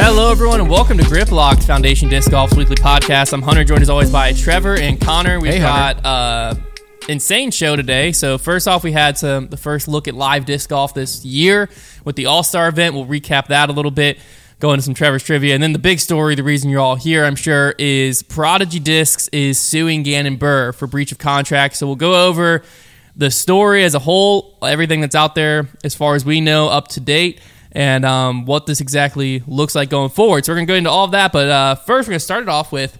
Hello, everyone, and welcome to Grip Lock, Foundation Disc Golf's weekly podcast. I'm Hunter, joined as always by Trevor and Konner. We've got insane show today. So first off, we had the first look at live disc golf this year with the All-Star event. We'll recap that a little bit, go into some Trevor's trivia. And then the big story, the reason you're all here, I'm sure, is Prodigy Discs is suing Gannon Buhr for breach of contract. So we'll go over the story as a whole, everything that's out there as far as we know up to date, and what this exactly looks like going forward. So we're going to go into all of that, but first we're going to start it off with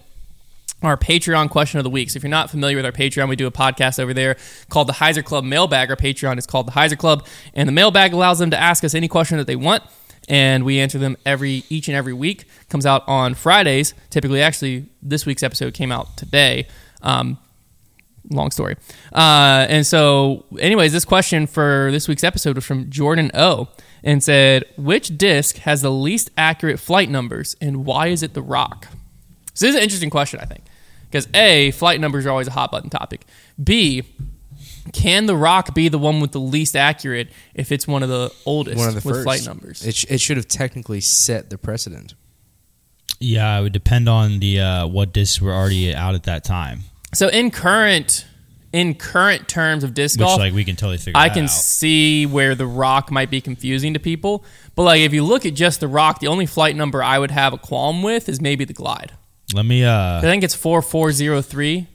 our Patreon question of the week. So if you're not familiar with our Patreon, we do a podcast over there called the Heiser Club Mailbag. Our Patreon is called the Heiser Club, and the Mailbag allows them to ask us any question that they want, and we answer them each and every week. Comes out on Fridays, typically. Actually, this week's episode came out today. Long story. And so, anyways, this question for this week's episode was from Jordan O. and said, which disc has the least accurate flight numbers, and why is it the Rock? So this is an interesting question, I think, because A, flight numbers are always a hot button topic. B, can the Rock be the one with the least accurate if it's one of the oldest with flight numbers? It should have technically set the precedent. Yeah, it would depend on the what discs were already out at that time. So in current terms of disc golf, we can totally figure I can out. See where the Rock might be confusing to people. But like, if you look at just the Rock, the only flight number I would have a qualm with is maybe the Glide. Let me. I think it's 4403.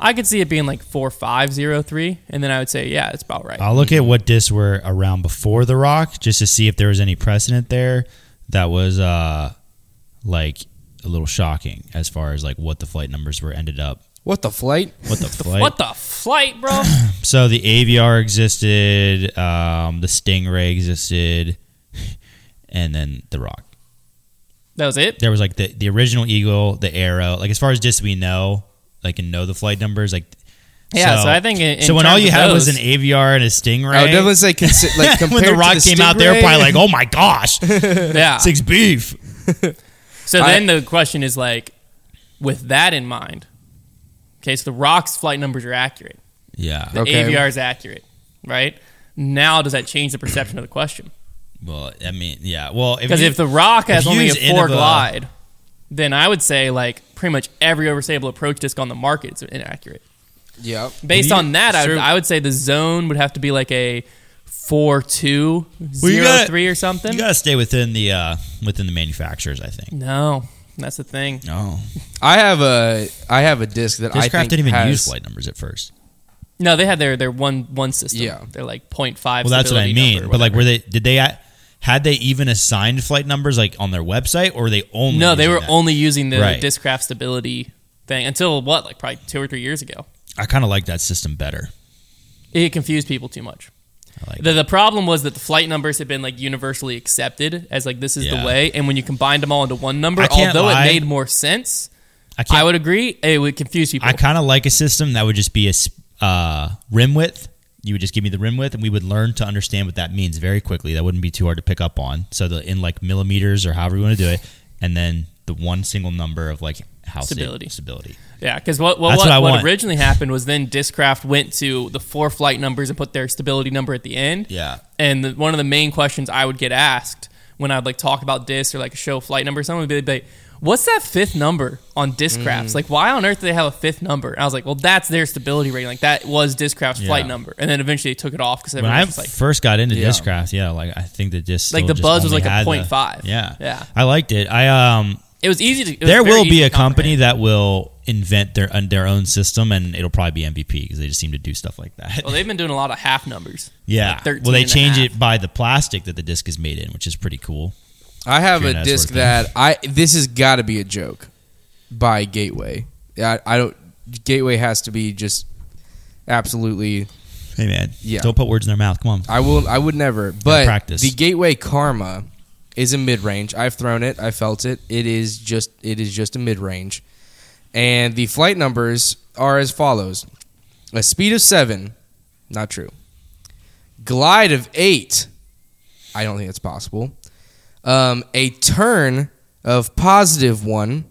I could see it being like 4503, and then I would say, yeah, it's about right. I'll look at what discs were around before the Rock, just to see if there was any precedent there that was a little shocking as far as like what the flight numbers were ended up. What the flight, bro? So the AVR existed, the Stingray existed, and then the Rock. That was it? There was like the original Eagle, the Arrow. Like as far as discs we know, like and know the flight numbers, like yeah. So I think so when all you had was an AVR and a Stingray, I would definitely say like compared when the Rock came out, they were probably like, oh my gosh, yeah, six beef. So then the question is like, with that in mind. Okay, so the Rock's flight numbers are accurate. Yeah. AVR is accurate, right? Now, does that change the perception of the question? Well, I mean, yeah. Well, because if the Rock has only a 4 Glide, then I would say like pretty much every overstable approach disc on the market is inaccurate. Yeah. Based on that, I would say the Zone would have to be like a 4203 or something. You gotta stay within the manufacturers, I think. No. That's the thing. No, I have a disc that Discraft I think didn't even use flight numbers at first. No, they had their one system. Yeah, they're like 0.5. Well, that's what I mean. But like, had they even assigned flight numbers like on their website, or were they only? No, they were only using the Discraft stability thing until probably 2 or 3 years ago. I kind of like that system better. It confused people too much. The problem was that the flight numbers had been like universally accepted as like this is the way, and when you combined them all into one number, although it made more sense, I would agree it would confuse people. I kind of like a system that would just be a rim width. You would just give me the rim width, and we would learn to understand what that means very quickly. That wouldn't be too hard to pick up on. So in like millimeters or however you want to do it, and then the one single number of like how stability. Yeah, because what originally happened was then Discraft went to the 4 flight numbers and put their stability number at the end. Yeah. And one of the main questions I would get asked when I would like talk about discs or like a show flight number, someone would be like, what's that 5th number on Discraft's? Like, why on earth do they have a 5th number? And I was like, well, that's their stability rating. Like, that was Discraft's flight number. And then eventually they took it off because when I first got into Discraft, I think that just like the buzz was like a 0.5. Yeah. I liked it. It was easy to. There will be a company that will invent their own system, and it'll probably be MVP because they just seem to do stuff like that. Well, they've been doing a lot of half numbers. Yeah. Like they change it by the plastic that the disc is made in, which is pretty cool. I have a disc that this has got to be a joke by Gateway. Gateway has to be just absolutely. Hey man, don't put words in their mouth. Come on. I would never. But the Gateway Karma is a mid-range. I've thrown it. I felt it. It is just a mid-range. And the flight numbers are as follows. A speed of 7. Not true. Glide of 8. I don't think that's possible. A turn of +1.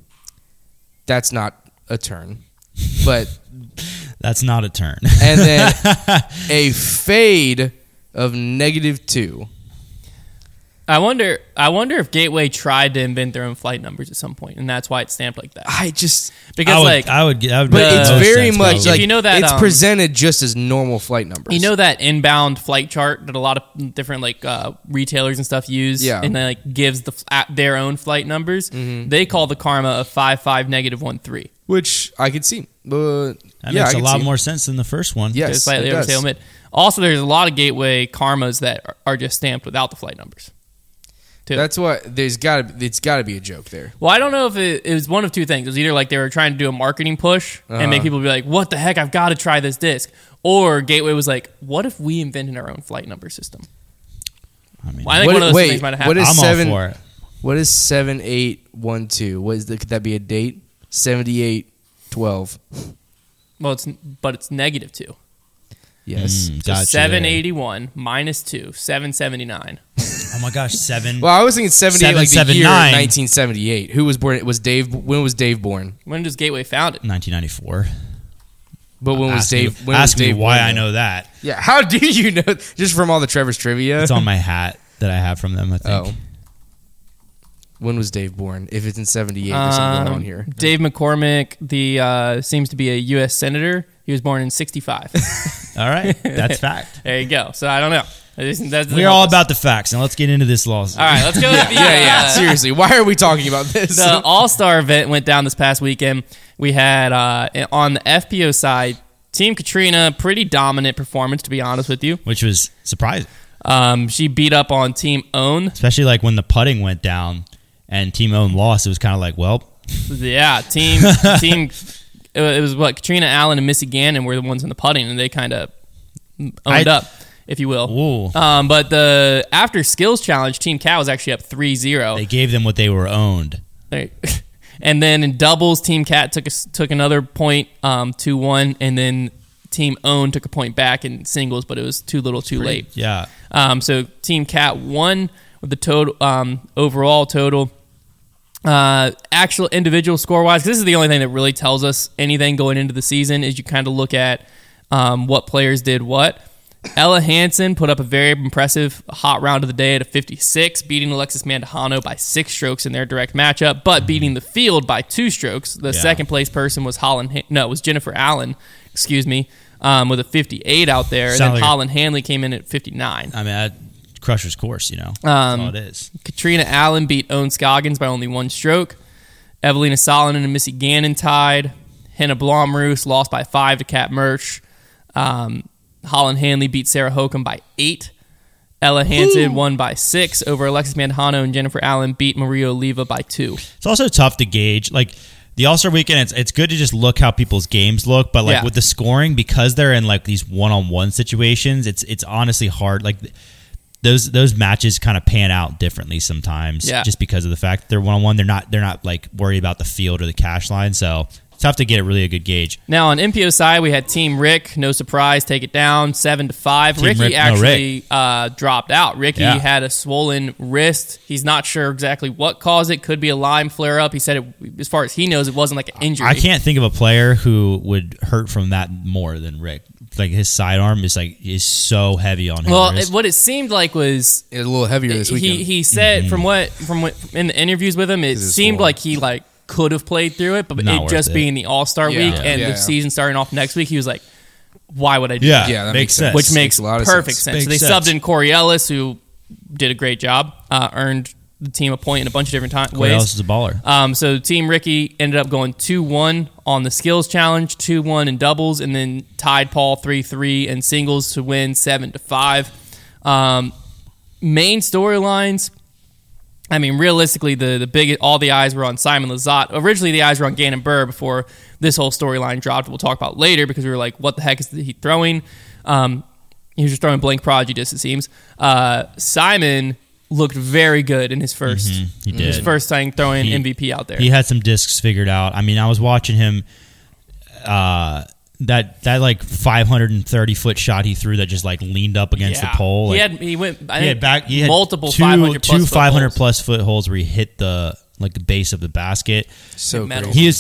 That's not a turn. But that's not a turn. And then a fade of -2. I wonder if Gateway tried to invent their own flight numbers at some point, and that's why it's stamped like that. But it's very much like, you know, that it's presented just as normal flight numbers. You know that inbound flight chart that a lot of different retailers and stuff use, and they gives their own flight numbers. Mm-hmm. They call the Karma a 55-13, which I could see. But that makes a lot more sense than the first one. Yes, slightly over tail mid. Also, there's a lot of Gateway Karmas that are just stamped without the flight numbers. Too. That's what it's got to be a joke there. Well, I don't know if it was one of two things. It was either like they were trying to do a marketing push and make people be like, "What the heck? I've got to try this disc." Or Gateway was like, "What if we invented our own flight number system?" I mean, I think one of those things might have happened. What is 7812? Could that be a date? 7812. Well, it's -2. Yes. Gotcha. So 781 minus 2, 779. Oh my gosh, 7. Well, I was thinking 78 seven, like the seven, year 1978. Who was born? When was Dave born? When was Gateway founded? 1994. But when was Dave born? Ask me why I know that. Yeah, how do you know? Just from all the Trevor's trivia. It's on my hat that I have from them, I think. Oh. When was Dave born? If it's in 78, there's something on here. Dave McCormick, seems to be a U.S. senator. He was born in 1965. All right. That's fact. There you go. So I don't know. We're all about the facts, and let's get into this lawsuit. All right. Let's go. Seriously. Why are we talking about this? The All-Star event went down this past weekend. We had, on the FPO side, Team Katrina, pretty dominant performance, to be honest with you. Which was surprising. She beat up on Team Own. Especially like when the putting went down and Team Own lost, it was kind of like, well. Yeah. Team. It was Katrina Allen and Missy Gannon were the ones in the putting, and they kind of owned up, if you will. But the after skills challenge, Team Cat was actually up 3-0. They gave them what they were owned. And then in doubles, Team Cat took another point, 2-1, and then Team Own took a point back in singles, but it was too little, too late. Yeah. So Team Cat won with the total overall total. Actual individual score-wise, this is the only thing that really tells us anything going into the season, is you kind of look at what players did what. Ella Hansen put up a very impressive hot round of the day at a 56, beating Alexis Mandahano by 6 strokes in their direct matchup, but beating the field by 2 strokes. The second-place person was Jennifer Allen, with a 58 out there, and then Holland Hanley came in at 59. I mean, Crusher's course, you know. That's all it is. Katrina Allen beat Owen Scoggins by only 1 stroke. Evelina Solomon and Missy Gannon tied. Hannah Blomroos lost by 5 to Kat Mersch. Holland Hanley beat Sarah Hokum by 8. Ella Hansen won by 6 over Alexis Mandahano, and Jennifer Allen beat Maria Oliva by 2. It's also tough to gauge. Like, the All-Star Weekend, it's good to just look how people's games look, but with the scoring, because they're in these one-on-one situations, it's honestly hard. Those matches kind of pan out differently sometimes, just because of the fact that they're one-on-one. They're not worried about the field or the cash line, so it's tough to get really a good gauge. Now on MPO side, we had Team Rick, no surprise, take it down 7-5. Dropped out. Ricky had a swollen wrist. He's not sure exactly what caused it. Could be a Lyme flare-up. He said, as far as he knows, it wasn't an injury. I can't think of a player who would hurt from that more than Rick. His sidearm is so heavy on him. Well, what it seemed like was a little heavier this weekend. He said from what in the interviews with him, it seemed like he could have played through it, but it just being the All-Star week and the season starting off next week, he was like, "Why would I do that?" Yeah, that makes sense. Which makes a lot of perfect sense. So they subbed in Corey Ellis, who did a great job, earned the team a point in a bunch of different ways. Corey Ellis is a baller. So Team Ricky ended up going 2-1 on the skills challenge, 2-1 in doubles, and then tied Paul 3-3 in singles to win 7-5. Main storylines, I mean, realistically, all the eyes were on Simon Lizotte. Originally, the eyes were on Gannon Buhr before this whole storyline dropped. We'll talk about later because we were like, what the heck is he throwing? He was just throwing blank Prodigy Discs, it seems. Simon looked very good in his first his first time throwing MVP out there. He had some discs figured out. I mean, I was watching him, that 530-foot shot he threw that just leaned up against the pole. He had multiple 500-plus foot holes where he hit the base of the basket. So he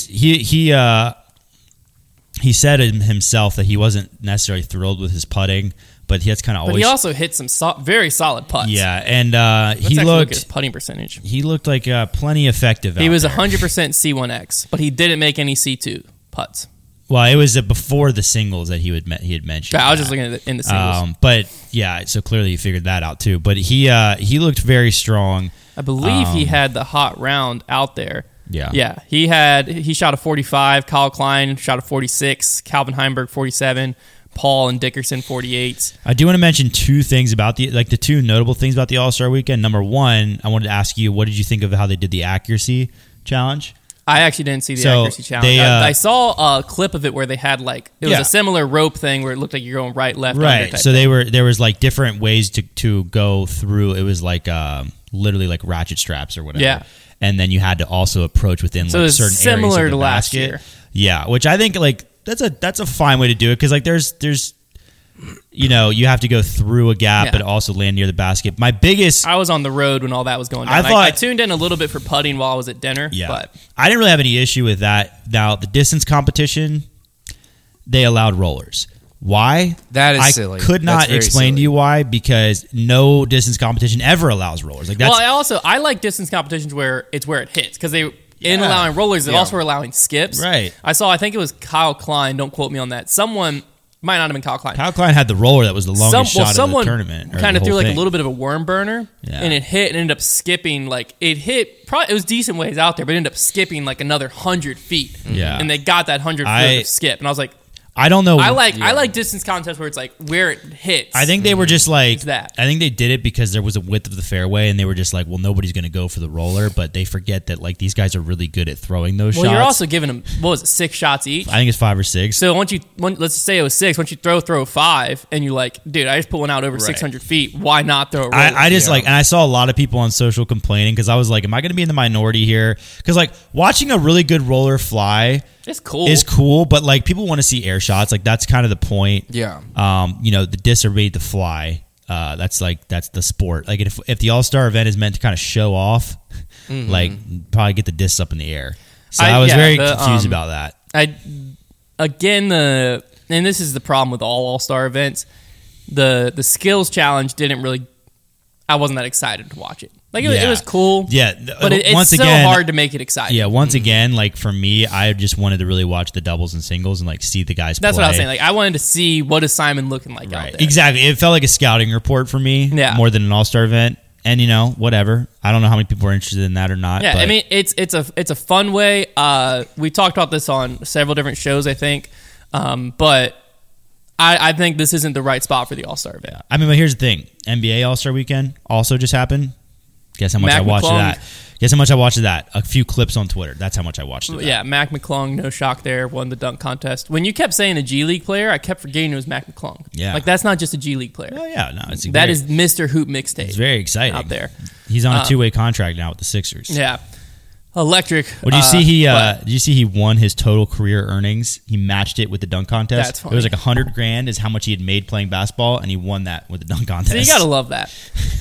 he said himself that he wasn't necessarily thrilled with his putting, but he has kind of always. But he also hit some very solid putts. Yeah, and he looked at his putting percentage. He looked like plenty effective. He was 100% C1X, but he didn't make any C2 putts. Well, it was before the singles that he had mentioned. I was just looking at in the singles, but yeah, so clearly he figured that out too. But he looked very strong. I believe he had the hot round out there. Yeah, yeah, he shot a 45. Kyle Klein shot a 46. Calvin Heinberg 47. Paul and Dickerson 48. I do want to mention two things about the two notable things about the All-Star Weekend. Number one, I wanted to ask you, what did you think of how they did the accuracy challenge? I actually didn't see the accuracy challenge. I saw a clip of it where they had it was a similar rope thing where it looked like you're going right, left, right. Under there was like different ways to go through. It was like literally like ratchet straps or whatever. Yeah, and then you had to also approach within so like certain similar areas of the last basket. Year. Yeah, which I think like that's a fine way to do it because like there's you know you have to go through a gap but also land near the basket. I was on the road when all that was going down. I tuned in a little bit for putting while I was at dinner. Yeah, but I didn't really have any issue with that. Now the distance competition, they allowed rollers. Why? That is silly. I could not explain to you why because no distance competition ever allows rollers. Like that's I like distance competitions where it hits because they. In allowing rollers, they also were allowing skips. Right. I think it was Kyle Klein. Don't quote me on that. Someone might not have been Kyle Klein. Kyle Klein had the roller that was the longest shot of the tournament. Someone kind of threw a little bit of a worm burner, and it hit and ended up skipping. It hit. Probably it was decent ways out there, but it ended up skipping another 100 feet. Yeah. And they got that 100 foot of skip, and I was like. I don't know. I like distance contests where it's where it hits. I think they were just that. I think they did it because there was a width of the fairway, and they were just like, well, nobody's going to go for the roller, but they forget that these guys are really good at throwing those shots. Well, you're also giving them 6 shots each. I think it's 5 or 6. So let's say it was 6. Once you throw 5, and you're like, dude, I just put one out over 600 feet. Why not throw a roller? I just and I saw a lot of people on social complaining because I was like, am I going to be in the minority here? Because watching a really good roller fly. It's cool, but people want to see air shots. That's kind of the point. Yeah. The disc or made to fly. That's the sport. If the All-Star event is meant to kind of show off, probably get the discs up in the air. So I was very confused about that. And this is the problem with all All-Star events. The skills challenge didn't really. I wasn't that excited to watch it. It was cool. Yeah. But it's hard to make it exciting. Yeah. Once again, for me, I just wanted to really watch the doubles and singles and see the guys play. That's what I was saying. I wanted to see what is Simon looking like out there. Exactly. It felt like a scouting report for me more than an All-Star event. And, whatever. I don't know how many people are interested in that or not. Yeah. But. I mean, it's a fun way. We talked about this on several different shows, I think. But I think this isn't the right spot for the All-Star event. I mean, but here's the thing. NBA All-Star Weekend also just happened. Guess how much I watched that. A few clips on Twitter. That's how much I watched it. Yeah, Mac McClung, no shock there, won the dunk contest. When you kept saying a G League player, I kept forgetting it was Mac McClung. Yeah. That's not just a G League player. Oh, yeah. No, that is Mr. Hoop Mixtape. It's very exciting. Out there. He's on a two-way contract now with the Sixers. Yeah. Electric. Well, did you see he won his total career earnings? He matched it with the dunk contest. That's funny. It was $100,000 is how much he had made playing basketball, and he won that with the dunk contest. So you gotta love that.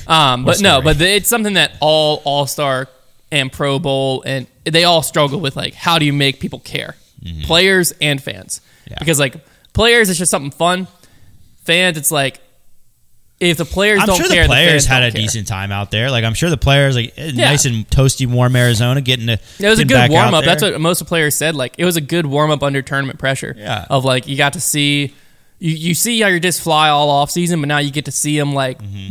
But it's something that all-star and Pro Bowl and they all struggle with. How do you make people care, players and fans? Yeah. Because players, it's just something fun. Fans, it's like. If the players don't care, the fans had a decent time out there. I'm sure the players nice and toasty, warm Arizona getting to. It was a good warm up. That's what most of the players said. It was a good warm up under tournament pressure. Yeah. Of you got to see you see how your discs fly all off season, but now you get to see them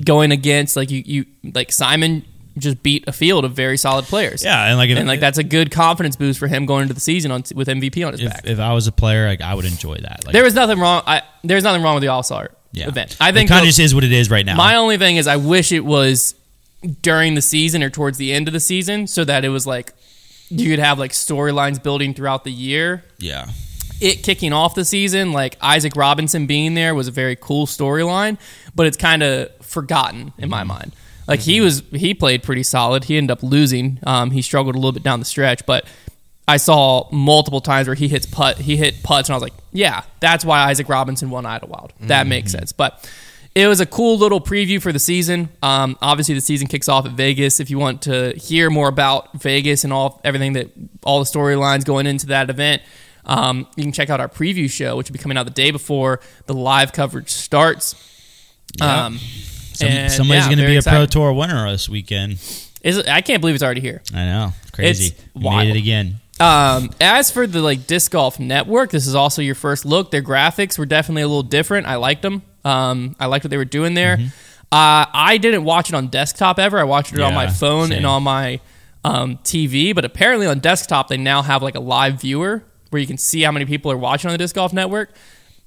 going against you Simon just beat a field of very solid players. Yeah, and that's a good confidence boost for him going into the season with MVP on his back. If I was a player, I would enjoy that. There was nothing wrong. There's nothing wrong with the All-Star. Yeah. Event. I think it kind of just is what it is right now. My only thing is I wish it was during the season or towards the end of the season so that it was you could have storylines building throughout the year. Yeah. It kicking off the season, Isaac Robinson being there was a very cool storyline, but it's kind of forgotten in my mind. He played pretty solid. He ended up losing. He struggled a little bit down the stretch, but I saw multiple times where he hit putts, and I was like, yeah, that's why Isaac Robinson won Idlewild. That makes sense. But it was a cool little preview for the season. Obviously, the season kicks off at Vegas. If you want to hear more about Vegas and everything all the storylines going into that event, You can check out our preview show, which will be coming out the day before the live coverage starts. Yeah. Somebody's going to be a Pro Tour winner this weekend. I can't believe it's already here. I know. It's crazy. We made it again. As for the Disc Golf Network, this is also your first look. Their graphics were definitely a little different. I liked them. I liked what they were doing there. Mm-hmm. I didn't watch it on desktop ever. I watched it on my phone and on my TV. But apparently on desktop, they now have a live viewer where you can see how many people are watching on the Disc Golf Network.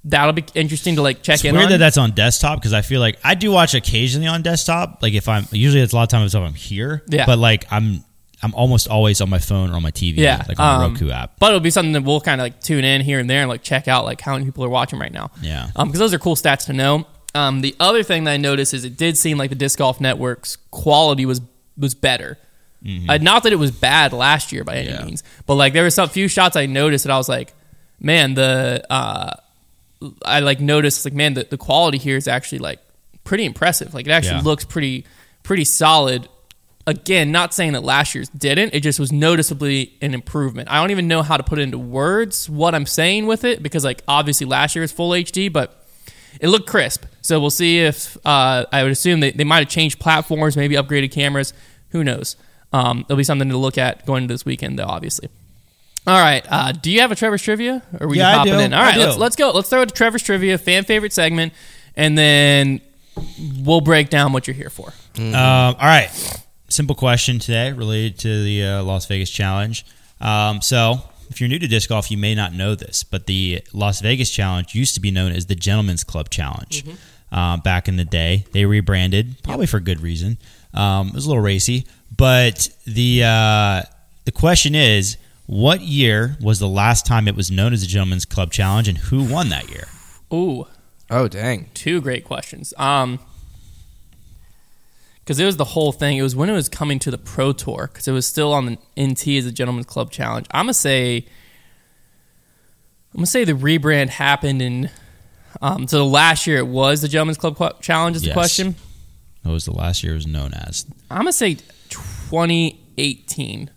That'll be interesting to check in on. It's weird that that's on desktop, because I feel I do watch occasionally on desktop. If I'm usually it's a lot of times if I'm here. Yeah. But I'm almost always on my phone or on my TV. Yeah. On the Roku app. But it'll be something that we'll kind of tune in here and there and check out how many people are watching right now. Yeah. Because those are cool stats to know. The other thing that I noticed is it did seem like the Disc Golf Network's quality was better. Mm-hmm. Not that it was bad last year by any means, but there were some few shots I noticed that I was man, the quality here is actually pretty impressive. It actually looks pretty solid. Again, not saying that last year's didn't. It just was noticeably an improvement. I don't even know how to put into words what I'm saying with it, because obviously last year was full HD, but it looked crisp. So we'll see if I would assume they might have changed platforms, maybe upgraded cameras. Who knows? It'll be something to look at going into this weekend, though, obviously. All right. Do you have a Trevor's Trivia? Or are we hopping in? All right, let's go. Let's throw it to Trevor's Trivia, fan favorite segment, and then we'll break down what you're here for. Mm-hmm. All right. Simple question today related to the Las Vegas Challenge. So if you're new to disc golf, you may not know this, but the Las Vegas Challenge used to be known as the Gentlemen's Club Challenge. Mm-hmm. Back in the day. They rebranded, probably for good reason. It was a little racy. But the question is, what year was the last time it was known as the Gentlemen's Club Challenge, and who won that year? Ooh. Oh, dang. Two great questions. Because it was the whole thing. It was when it was coming to the Pro Tour, because it was still on the NT as the Gentlemen's Club Challenge. I'm going to say the rebrand happened in... so last year it was the Gentlemen's Club Challenge is the question? It was the last year it was known as. I'm going to say 2018.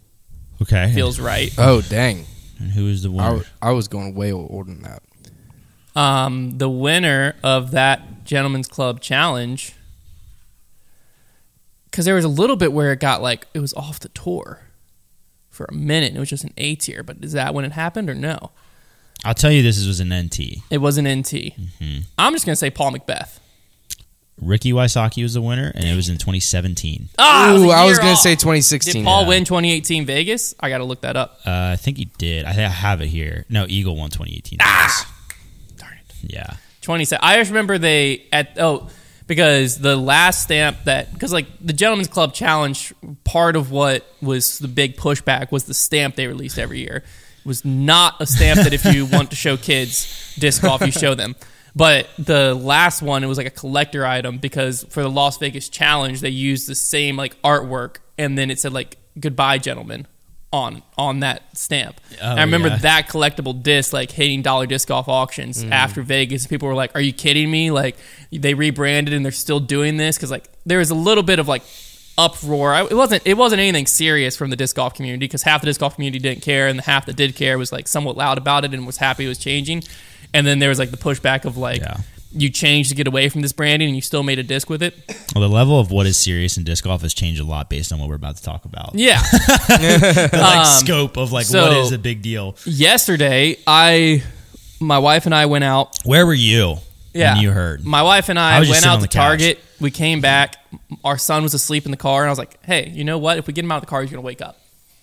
Okay. Feels right. Oh, dang. And who is the winner? I was going way older than that. The winner of that Gentlemen's Club Challenge, because there was a little bit where it got it was off the tour for a minute, and it was just an A tier, but is that when it happened or no? I'll tell you this was an NT. It was an NT. Mm-hmm. I'm just going to say Paul Macbeth. Ricky Wysocki was the winner, and it was in 2017. Oh, I was going to say 2016. Did Paul win 2018 Vegas? I got to look that up. I think he did. I think I have it here. No, Eagle won 2018 Vegas. Darn it. Yeah. 27. I just remember because the last stamp that... Because, the Gentlemen's Club Challenge, part of what was the big pushback was the stamp they released every year. It was not a stamp that if you want to show kids disc golf, you show them. But the last one, it was a collector item, because for the Las Vegas Challenge, they used the same artwork, and then it said "Goodbye, gentlemen" on that stamp. Oh, and I remember that collectible disc hitting dollar disc golf auctions after Vegas. People were like, "Are you kidding me?" They rebranded and they're still doing this, because there was a little bit of uproar. It wasn't anything serious from the disc golf community, because half the disc golf community didn't care, and the half that did care was somewhat loud about it and was happy it was changing. And then there was the pushback of you changed to get away from this branding and you still made a disc with it. Well, the level of what is serious in disc golf has changed a lot based on what we're about to talk about. Yeah. The scope of what is a big deal. Yesterday, my wife and I went out. Where were you when you heard? My wife and I went out to Target. We came back. Our son was asleep in the car. And I was like, hey, you know what? If we get him out of the car, he's going to wake up.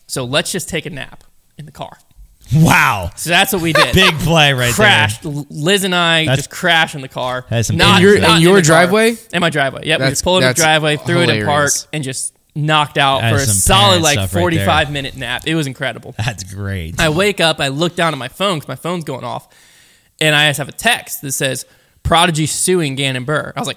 So let's just take a nap in the car. Wow. So that's what we did. Big play right there. Crashed. Liz and I just crashed in the car. In your driveway? In my driveway. Yep. We just pulled in the driveway, threw it in park, and just knocked out for a solid 45-minute nap. It was incredible. That's great. I wake up. I look down at my phone because my phone's going off. And I just have a text that says, Prodigy suing Gannon Buhr. I was like,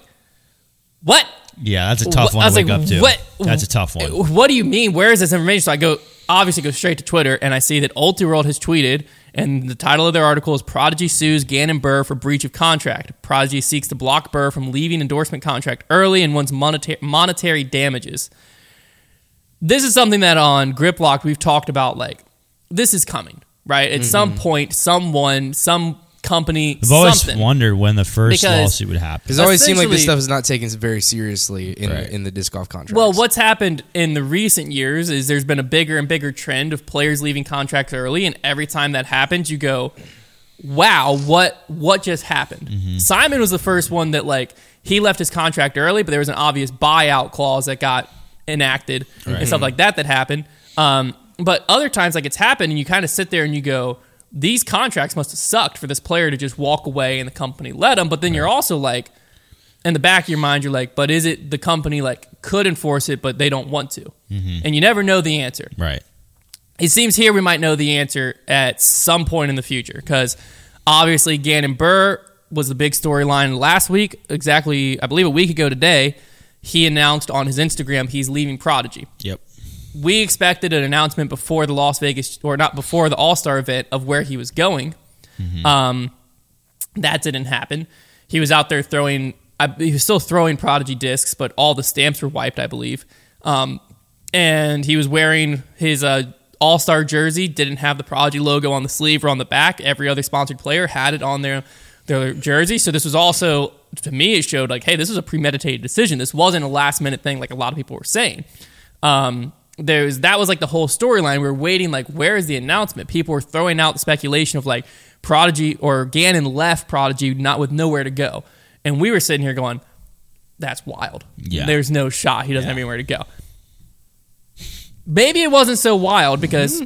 what? Yeah, that's a tough one to wake up to. That's a tough one. What do you mean? Where is this information? So I obviously go straight to Twitter, and I see that UltiWorld has tweeted, and the title of their article is Prodigy sues Gannon Buhr for breach of contract. Prodigy seeks to block Buhr from leaving endorsement contract early and wants monetary damages. This is something that on Grip Lock we've talked about, this is coming. right? At some point, someone, some company, I've always wondered when the first lawsuit would happen. It's always seemed like this stuff is not taken very seriously in the disc golf contracts. Well, what's happened in the recent years is there's been a bigger and bigger trend of players leaving contracts early, and every time that happens, you go, wow, what just happened? Mm-hmm. Simon was the first one that, like, he left his contract early, but there was an obvious buyout clause that got enacted and stuff like that happened. But other times, like, it's happened, and you kind of sit there and you go, these contracts must have sucked for this player to just walk away and the company let him. But then you're also like, in the back of your mind, you're like, but is it the company, like, could enforce it, but they don't want to? Mm-hmm. And you never know the answer. Right. It seems here we might know the answer at some point in the future, because obviously Gannon Buhr was the big storyline last week. Exactly, I believe a week ago today, he announced on his Instagram he's leaving Prodigy. Yep. We expected an announcement before the Las Vegas, or not before the All-Star event, of where he was going. Mm-hmm. That didn't happen. He was out there throwing, he was still throwing Prodigy discs, but all the stamps were wiped, I believe. And he was wearing his All-Star jersey, didn't have the Prodigy logo on the sleeve or on the back. Every other sponsored player had it on their jersey. So this was also, to me, it showed like, hey, this was a premeditated decision. This wasn't a last-minute thing like a lot of people were saying. That was like the whole storyline. We were waiting, like, where is the announcement? People were throwing out the speculation of, like, Prodigy or Gannon left Prodigy not with nowhere to go. And we were sitting here going, that's wild. Yeah. There's no shot. He doesn't have anywhere to go. Maybe it wasn't so wild, because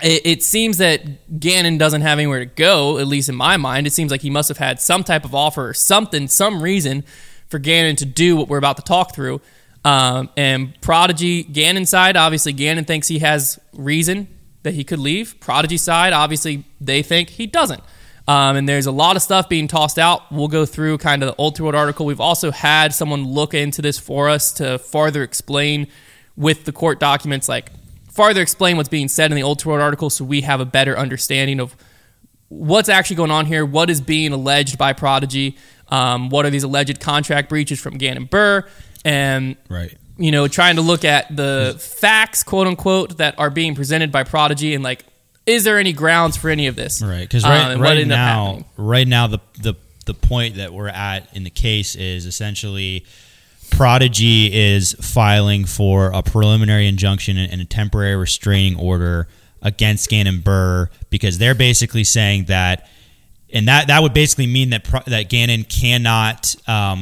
it seems that Gannon doesn't have anywhere to go, at least in my mind. It seems like he must have had some type of offer or something, some reason for Gannon to do what we're about to talk through. And Prodigy, Gannon side, obviously Gannon thinks he has reason that he could leave. Prodigy side, obviously they think he doesn't. And there's a lot of stuff being tossed out. We'll go through kind of the UltiWorld article. We've also had someone look into this for us to farther explain with the court documents, like farther explain what's being said in the UltiWorld article, so we have a better understanding of what's actually going on here, what is being alleged by Prodigy, what are these alleged contract breaches from Gannon Buhr, and you know, trying to look at the facts, quote unquote, that are being presented by Prodigy, and like, is there any grounds for any of this? Right, because right now, the point that we're at in the case is essentially Prodigy is filing for a preliminary injunction and a temporary restraining order against Gannon Buhr, because they're basically saying that. And that would basically mean that Gannon cannot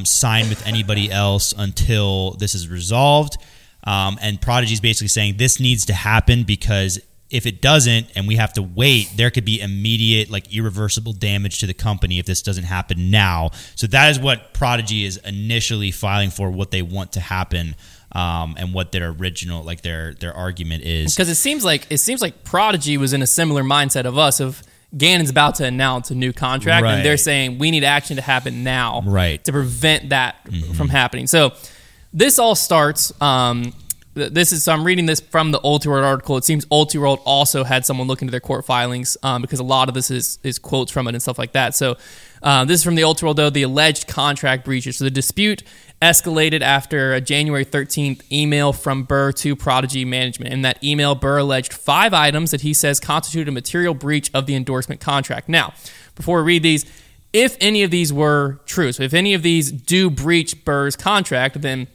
sign with anybody else until this is resolved. And Prodigy's basically saying this needs to happen, because if it doesn't and we have to wait, there could be immediate, like, irreversible damage to the company if this doesn't happen now. So that is what Prodigy is initially filing for, what they want to happen, and what their original, like, their argument is. Because it seems like Prodigy was in a similar mindset of us, of Gannon's about to announce a new contract, and they're saying we need action to happen now to prevent that from happening. So this all starts, I'm reading this from the UltiWorld article. It seems UltiWorld also had someone look into their court filings, because a lot of this is quotes from it and stuff like that. So this is from the UltiWorld, though, the alleged contract breaches. So the dispute escalated after a January 13th email from Buhr to Prodigy management. In that email, Buhr alleged 5 items that he says constitute a material breach of the endorsement contract. Now, before we read these, if any of these were true, so if any of these do breach Burr's contract, then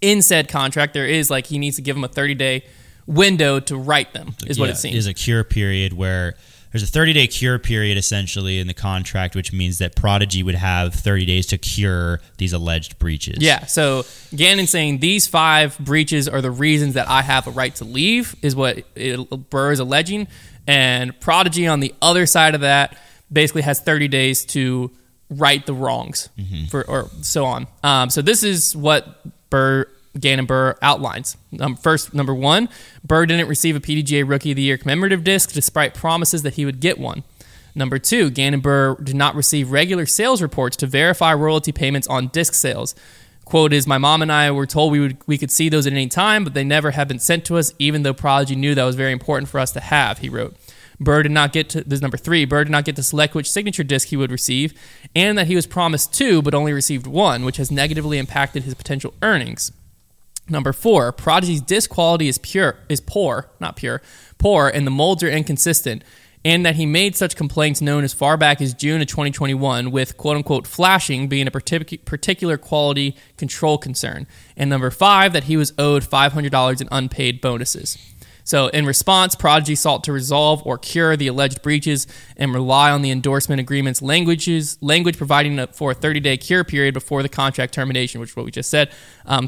in said contract, there is, like, he needs to give him a 30-day window to write them, is what it seems. There's a cure period where there's a 30-day cure period, essentially, in the contract, which means that Prodigy would have 30 days to cure these alleged breaches. Yeah, so Gannon's saying these 5 breaches are the reasons that I have a right to leave, is what Buhr is alleging. And Prodigy, on the other side of that, basically has 30 days to right the wrongs, or so on. So this is what Gannon Buhr outlines. First, number 1, Buhr didn't receive a PDGA Rookie of the Year commemorative disc, despite promises that he would get one. Number 2, Gannon Buhr did not receive regular sales reports to verify royalty payments on disc sales. Quote is, my mom and I were told we could see those at any time, but they never have been sent to us, even though Prodigy knew that was very important for us to have, he wrote. Buhr did not get to select which signature disc he would receive, and that he was promised 2, but only received 1, which has negatively impacted his potential earnings. Number 4, Prodigy's disc quality is poor, and the molds are inconsistent, and that he made such complaints known as far back as June of 2021, with quote-unquote flashing being a particular quality control concern. And number 5, that he was owed $500 in unpaid bonuses. So in response, Prodigy sought to resolve or cure the alleged breaches and rely on the endorsement agreement's language providing for a 30-day cure period before the contract termination, which is what we just said.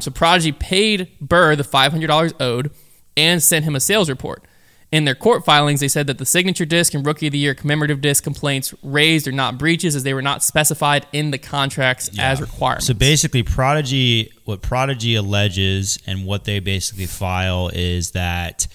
So Prodigy paid Buhr the $500 owed and sent him a sales report. In their court filings, they said that the signature disc and rookie of the year commemorative disc complaints raised are not breaches, as they were not specified in the contracts as requirements. So basically, what Prodigy alleges and what they basically file is that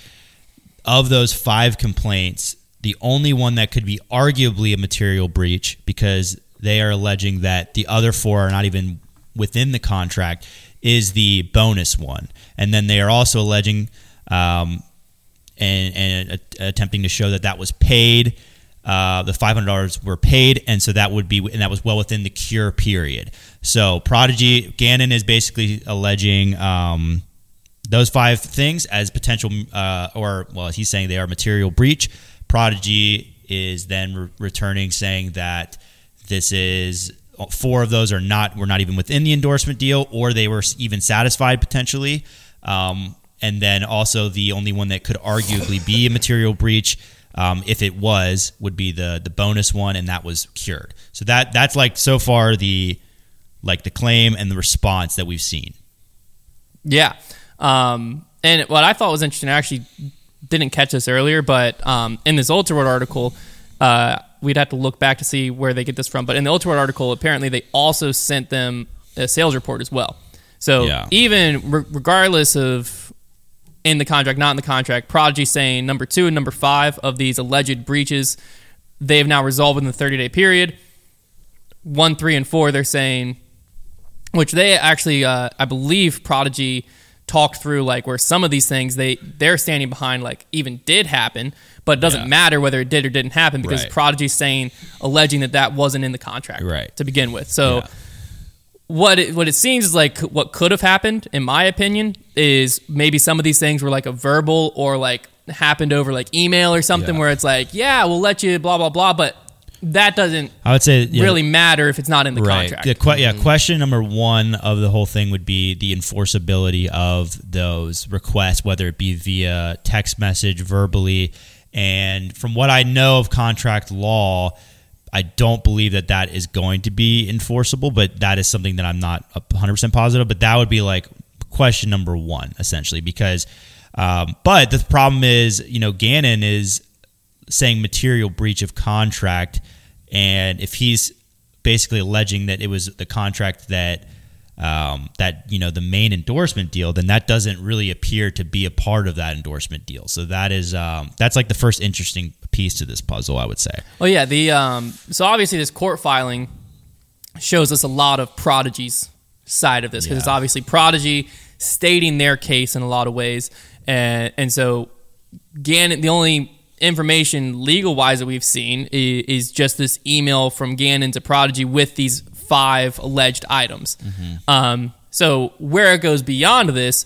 of those 5 complaints, the only one that could be arguably a material breach, because they are alleging that the other 4 are not even within the contract, is the bonus one. And then they are also alleging and attempting to show that was paid, the $500 were paid, and so that would be, and that was well within the cure period. So Prodigy, Gannon is basically alleging those 5 things as potential, he's saying they are material breach. Prodigy is then returning saying that this is, 4 of those were not even within the endorsement deal, or they were even satisfied potentially. And then also the only one that could arguably be a material breach, if it was, would be the bonus one, and that was cured. So that's like so far the claim and the response that we've seen. Yeah, and what I thought was interesting, I actually didn't catch this earlier, but in this UltiWorld article, we'd have to look back to see where they get this from. But in the UltiWorld article, apparently they also sent them a sales report as well. So even regardless of in the contract, not in the contract, Prodigy saying number 2 and number 5 of these alleged breaches, they have now resolved in the 30-day period. 1, 3, and 4, they're saying, which they actually, I believe Prodigy talked through, like, where some of these things they're standing behind, like, even did happen, but it doesn't matter whether it did or didn't happen, because Prodigy's saying, alleging that wasn't in the contract to begin with. So what it seems is like what could have happened, in my opinion, is maybe some of these things were like a verbal or like happened over like email or something where it's like, we'll let you blah, blah, blah. But that doesn't, I would say, really matter if it's not in the contract. Question number 1 of the whole thing would be the enforceability of those requests, whether it be via text message, verbally. And from what I know of contract law, I don't believe that is going to be enforceable, but that is something that I'm not 100% positive. But that would be like question number 1, essentially, because but the problem is, Gannon is saying material breach of contract, and if he's basically alleging that it was the contract that the main endorsement deal, then that doesn't really appear to be a part of that endorsement deal. So that is that's like the first interesting piece to this puzzle, I would say. Oh yeah, the so obviously this court filing shows us a lot of Prodigy's side of this, because it's obviously Prodigy stating their case in a lot of ways, and so Gannon, the only information legal wise that we've seen is just this email from Gannon to Prodigy with these 5 alleged items. Mm-hmm. So where it goes beyond this,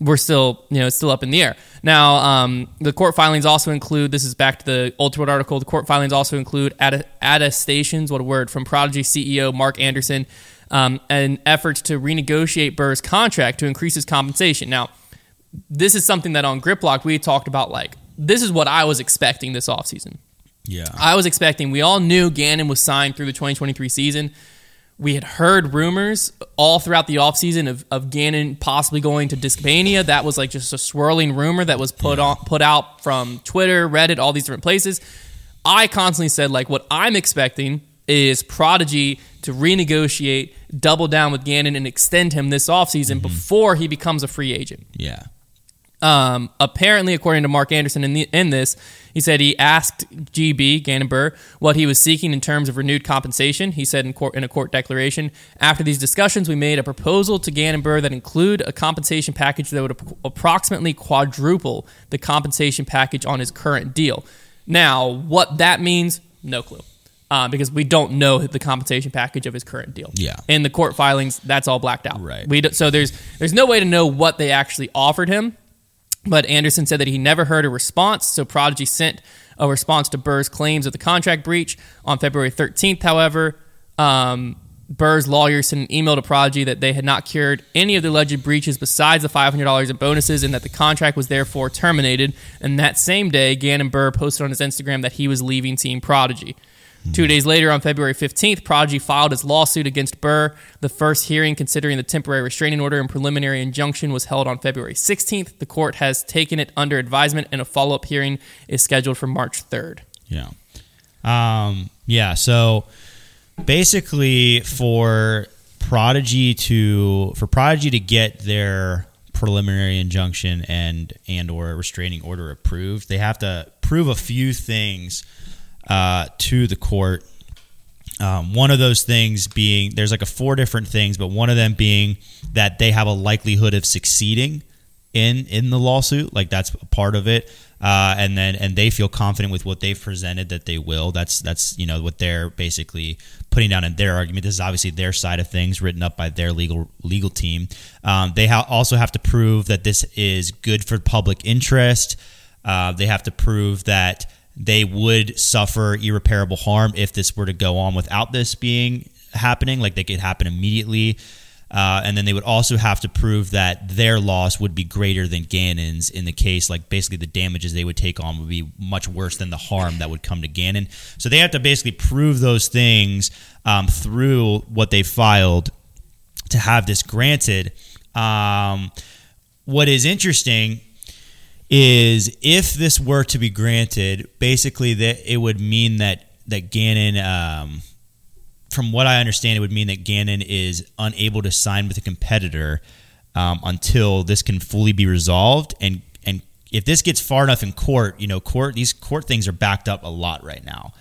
we're still, it's still up in the air. Now, the court filings also include, this is back to the UltiWorld article, the court filings also include attestations, what a word, from Prodigy CEO Mark Anderson, and efforts to renegotiate Buhr's contract to increase his compensation. Now, this is something that on Grip Lock we talked about, like, this is what I was expecting this offseason. Yeah. I was expecting, we all knew Gannon was signed through the 2023 season. We had heard rumors all throughout the offseason of Gannon possibly going to Discmania. That was like just a swirling rumor that was put out from Twitter, Reddit, all these different places. I constantly said, like, what I'm expecting is Prodigy to renegotiate, double down with Gannon, and extend him this offseason before he becomes a free agent. Yeah. Apparently, according to Mark Anderson in this, he said he asked GB, Gannon Buhr, what he was seeking in terms of renewed compensation. He said in a court declaration, after these discussions, we made a proposal to Gannon Buhr that include a compensation package that would approximately quadruple the compensation package on his current deal. Now, what that means, no clue. because we don't know the compensation package of his current deal. Yeah. In the court filings, that's all blacked out. Right. So there's no way to know what they actually offered him. But Anderson said that he never heard a response, so Prodigy sent a response to Burr's claims of the contract breach on February 13th. However, Burr's lawyer sent an email to Prodigy that they had not cured any of the alleged breaches besides the $500 in bonuses and that the contract was therefore terminated. And that same day, Gannon Buhr posted on his Instagram that he was leaving Team Prodigy. 2 days later, on February 15th, Prodigy filed his lawsuit against Buhr. The first hearing considering the temporary restraining order and preliminary injunction was held on February 16th. The court has taken it under advisement, and a follow-up hearing is scheduled for March 3rd. Yeah. So basically for Prodigy to get their preliminary injunction and or restraining order approved, they have to prove a few things to the court. One of those things being, there's like four different things, but one of them being that they have a likelihood of succeeding in the lawsuit. Like that's a part of it. And they feel confident with what they've presented that they will. That's what they're basically putting down in their argument. This is obviously their side of things written up by their legal team. They also have to prove that this is good for public interest. They have to prove that they would suffer irreparable harm if this were to go on without this being happening, like they could happen immediately. And then they would also have to prove that their loss would be greater than Gannon's in the case. Like basically the damages they would take on would be much worse than the harm that would come to Gannon. So they have to basically prove those things through what they filed to have this granted. What is interesting is if this were to be granted, basically that it would mean that Gannon, from what I understand, it would mean that Gannon is unable to sign with a competitor until this can fully be resolved. And if this gets far enough in court, these court things are backed up a lot right now,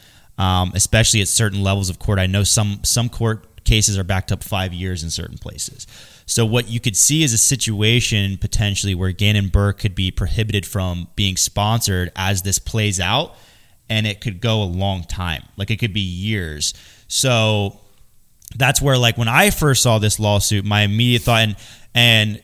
especially at certain levels of court. I know some court cases are backed up 5 years in certain places. So what you could see is a situation potentially where Gannon Buhr could be prohibited from being sponsored as this plays out, and it could go a long time. Like it could be years. So that's where when I first saw this lawsuit, my immediate thought, and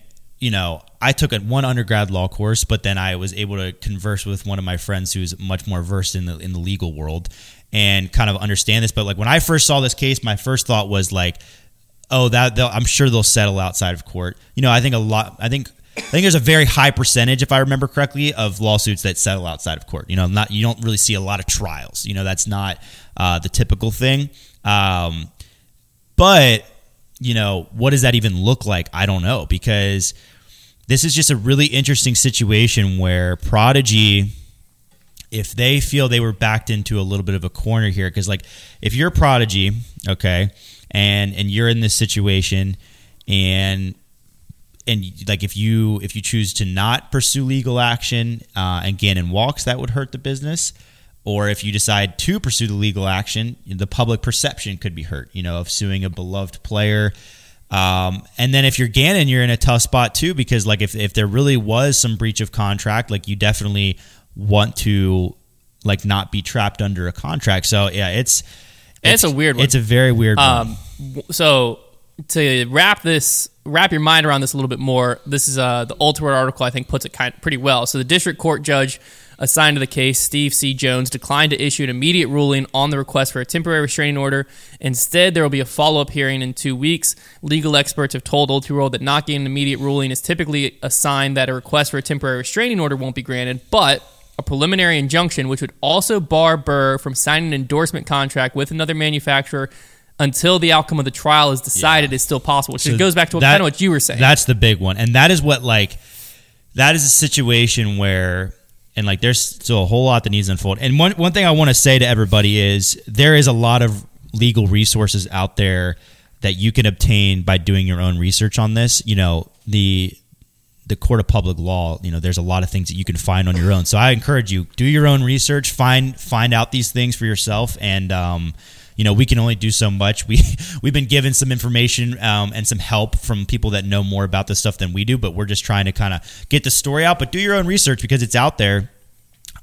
I took one undergrad law course, but then I was able to converse with one of my friends who's much more versed in the legal world and kind of understand this. But when I first saw this case, my first thought was I'm sure they'll settle outside of court. I think there's a very high percentage, if I remember correctly, of lawsuits that settle outside of court. You don't really see a lot of trials. That's not the typical thing. But what does that even look like? I don't know, because this is just a really interesting situation where Prodigy, if they feel they were backed into a little bit of a corner here, because if you're Prodigy, okay. And you're in this situation, and if you choose to not pursue legal action and Gannon walks, that would hurt the business. Or if you decide to pursue the legal action, the public perception could be hurt, of suing a beloved player. And then if you're Gannon, you're in a tough spot too, because if there really was some breach of contract, you definitely want to not be trapped under a contract. So yeah, it's a weird one. It's a very weird one. So to wrap your mind around this a little bit more, this is the UltiWorld article, I think, puts it pretty well. So the district court judge assigned to the case, Steve C. Jones, declined to issue an immediate ruling on the request for a temporary restraining order. Instead, there will be a follow-up hearing in 2 weeks. Legal experts have told UltiWorld that not getting an immediate ruling is typically a sign that a request for a temporary restraining order won't be granted, but a preliminary injunction, which would also bar Buhr from signing an endorsement contract with another manufacturer until the outcome of the trial is decided, is still possible. Which goes back to kind of what you were saying. That's the big one. And that is that is a situation where, and there's still a whole lot that needs to unfold. And one thing I want to say to everybody is there is a lot of legal resources out there that you can obtain by doing your own research on this. The Court of Public Law, there's a lot of things that you can find on your own. So I encourage you, do your own research, find out these things for yourself. And, we can only do so much. We've been given some information and some help from people that know more about this stuff than we do, but we're just trying to kind of get the story out. But do your own research because it's out there.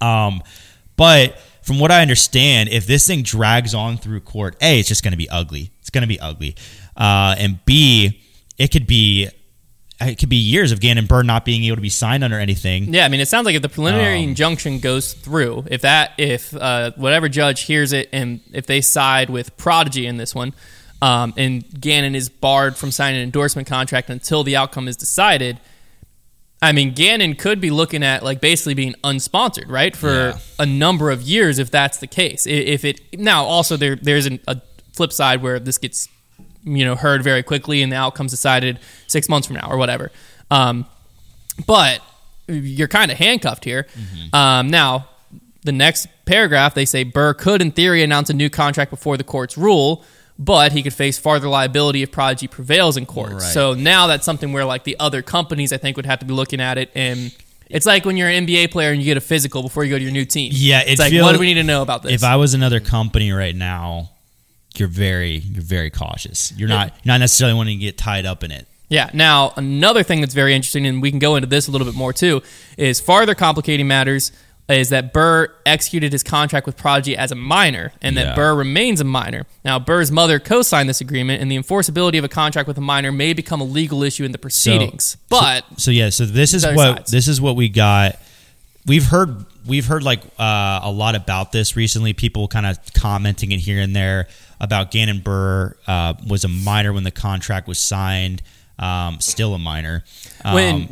But from what I understand, if this thing drags on through court, A, it's just going to be ugly. It's going to be ugly. And B, it could be years of Gannon Buhr not being able to be signed under anything. Yeah, I mean, it sounds like if the preliminary injunction goes through, if whatever judge hears it, and if they side with Prodigy in this one, and Gannon is barred from signing an endorsement contract until the outcome is decided, I mean, Gannon could be looking at like basically being unsponsored, right, for a number of years if that's the case. If it now also there's a flip side where this gets, you know, heard very quickly and the outcome's decided 6 months from now or whatever. But you're kind of handcuffed here. Mm-hmm. Now, the next paragraph, they say Buhr could, in theory, announce a new contract before the court's rule, but he could face farther liability if Prodigy prevails in court. Right. So now that's something where like the other companies, I think, would have to be looking at it, and it's like when you're an NBA player and you get a physical before you go to your new team. Yeah, it's like, what do we need to know about this? If I was another company right now, you're very cautious. You're not necessarily wanting to get tied up in it. Yeah. Now, another thing that's very interesting, and we can go into this a little bit more too, is farther complicating matters is that Buhr executed his contract with Prodigy as a minor, and that Buhr remains a minor. Now, Burr's mother co-signed this agreement, and the enforceability of a contract with a minor may become a legal issue in the proceedings. So this is what we got. We've heard like a lot about this recently. People kind of commenting in here and there about Gannon Buhr was a minor when the contract was signed, still a minor. When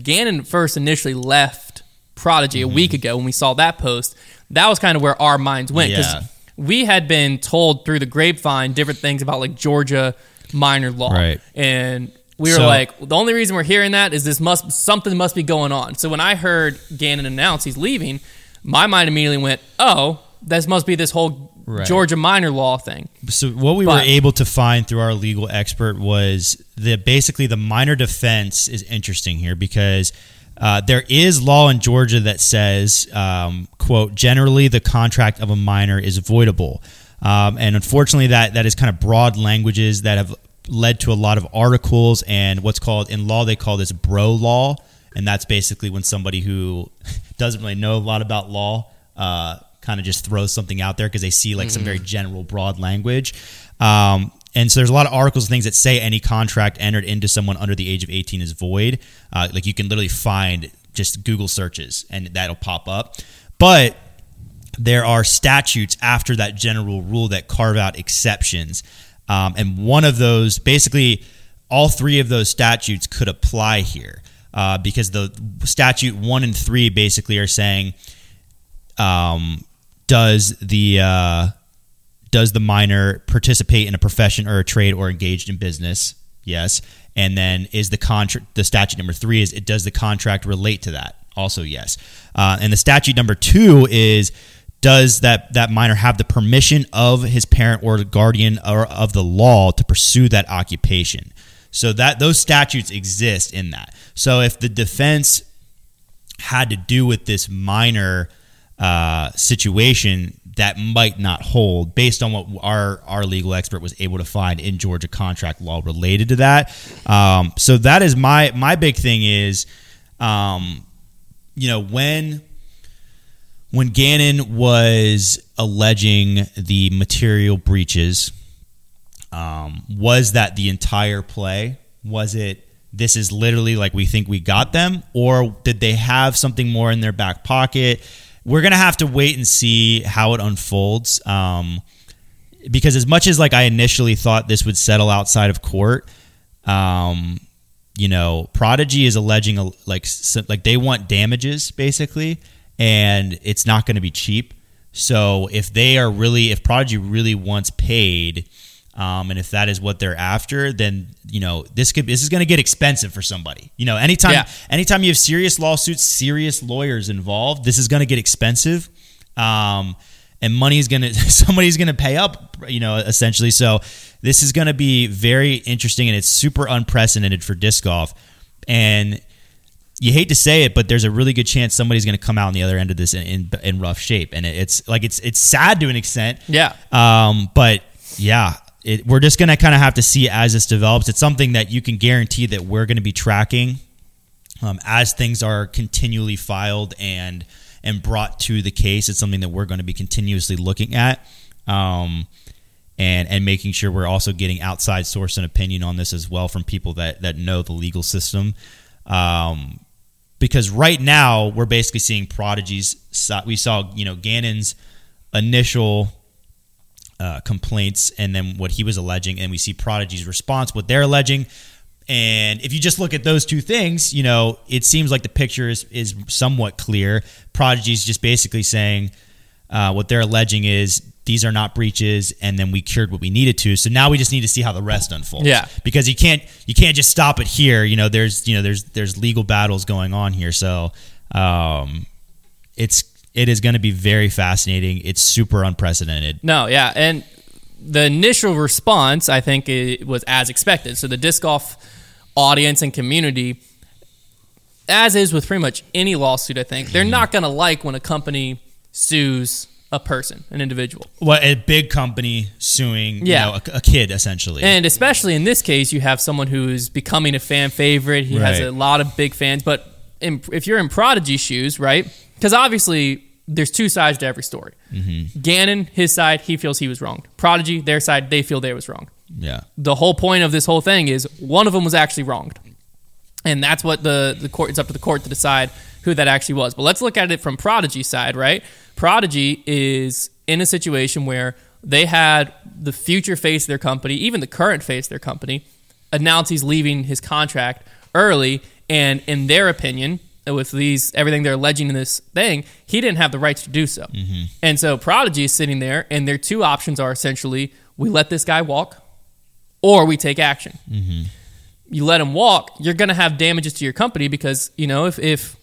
Gannon first initially left Prodigy a week ago, when we saw that post, that was kind of where our minds went, because we had been told through the grapevine different things about like Georgia minor law, right, and we were like, the only reason we're hearing that is something must be going on. So when I heard Gannon announce he's leaving, my mind immediately went, oh, this must be this whole Georgia minor law thing. So what we were able to find through our legal expert was that basically the minor defense is interesting here, because there is law in Georgia that says, quote, generally the contract of a minor is voidable. And unfortunately, that is kind of broad languages that have led to a lot of articles, and what's called in law, they call this bro law. And that's basically when somebody who doesn't really know a lot about law kind of just throws something out there because they see like some very general broad language. And so there's a lot of articles and things that say any contract entered into someone under the age of 18 is void. Like you can literally find just Google searches and that'll pop up. But there are statutes after that general rule that carve out exceptions. And one of those, basically all three of those statutes could apply here, because the statute 1 and 3 basically are saying, does the minor participate in a profession or a trade or engaged in business? Yes. And then is the contract, the statute number 3 is, it does the contract relate to that? Also, yes. And the statute number 2 is, does that minor have the permission of his parent or guardian or of the law to pursue that occupation? So that those statutes exist in that. So if the defense had to do with this minor situation, that might not hold based on what our legal expert was able to find in Georgia contract law related to that. So that is my big thing is, you know, when Gannon was alleging the material breaches, was that the entire play? Was it, this is literally like we think we got them? Or did they have something more in their back pocket? We're going to have to wait and see how it unfolds. Because as much as like I initially thought this would settle outside of court, you know, Prodigy is alleging like they want damages basically. And it's not going to be cheap. So if Prodigy really wants paid, and if that is what they're after, then, you know, this is going to get expensive for somebody. You know, anytime you have serious lawsuits, serious lawyers involved, this is going to get expensive. And somebody's going to pay up, you know, essentially. So this is going to be very interesting, and it's super unprecedented for disc golf. And you hate to say it, but there's a really good chance somebody's going to come out on the other end of this in rough shape, and it's sad to an extent. Yeah. But yeah, we're just going to kind of have to see as this develops. It's something that you can guarantee that we're going to be tracking as things are continually filed and and brought to the case. It's something that we're going to be continuously looking at, and making sure we're also getting outside source and opinion on this as well from people that know the legal system. Because right now we're basically seeing Prodigy's side. We saw, Gannon's initial complaints and then what he was alleging, and we see Prodigy's response, what they're alleging. And if you just look at those two things, it seems like the picture is somewhat clear. Prodigy's just basically saying what they're alleging is these are not breaches, and then we cured what we needed to. So now we just need to see how the rest unfolds. Yeah, because you can't just stop it here. There's legal battles going on here. So it is going to be very fascinating. It's super unprecedented. No, yeah, and the initial response, I think, it was as expected. So the disc golf audience and community, as is with pretty much any lawsuit, I think, they're not going to like when a company sues a person, an individual. Well, a big company suing a kid, essentially. And especially in this case, you have someone who is becoming a fan favorite. He has a lot of big fans. But if you're in Prodigy shoes, right? Because obviously there's two sides to every story. Mm-hmm. Gannon, his side, he feels he was wronged. Prodigy, their side, they feel they was wronged. Yeah. The whole point of this whole thing is one of them was actually wronged. And that's what the court, it's up to the court to decide who that actually was. But let's look at it from Prodigy's side, right? Prodigy is in a situation where they had the future face of their company, even the current face of their company, announce he's leaving his contract early, and in their opinion, with everything they're alleging in this thing, he didn't have the rights to do so. Mm-hmm. And so Prodigy is sitting there, and their two options are essentially, we let this guy walk, or we take action. Mm-hmm. You let him walk, you're going to have damages to your company because, if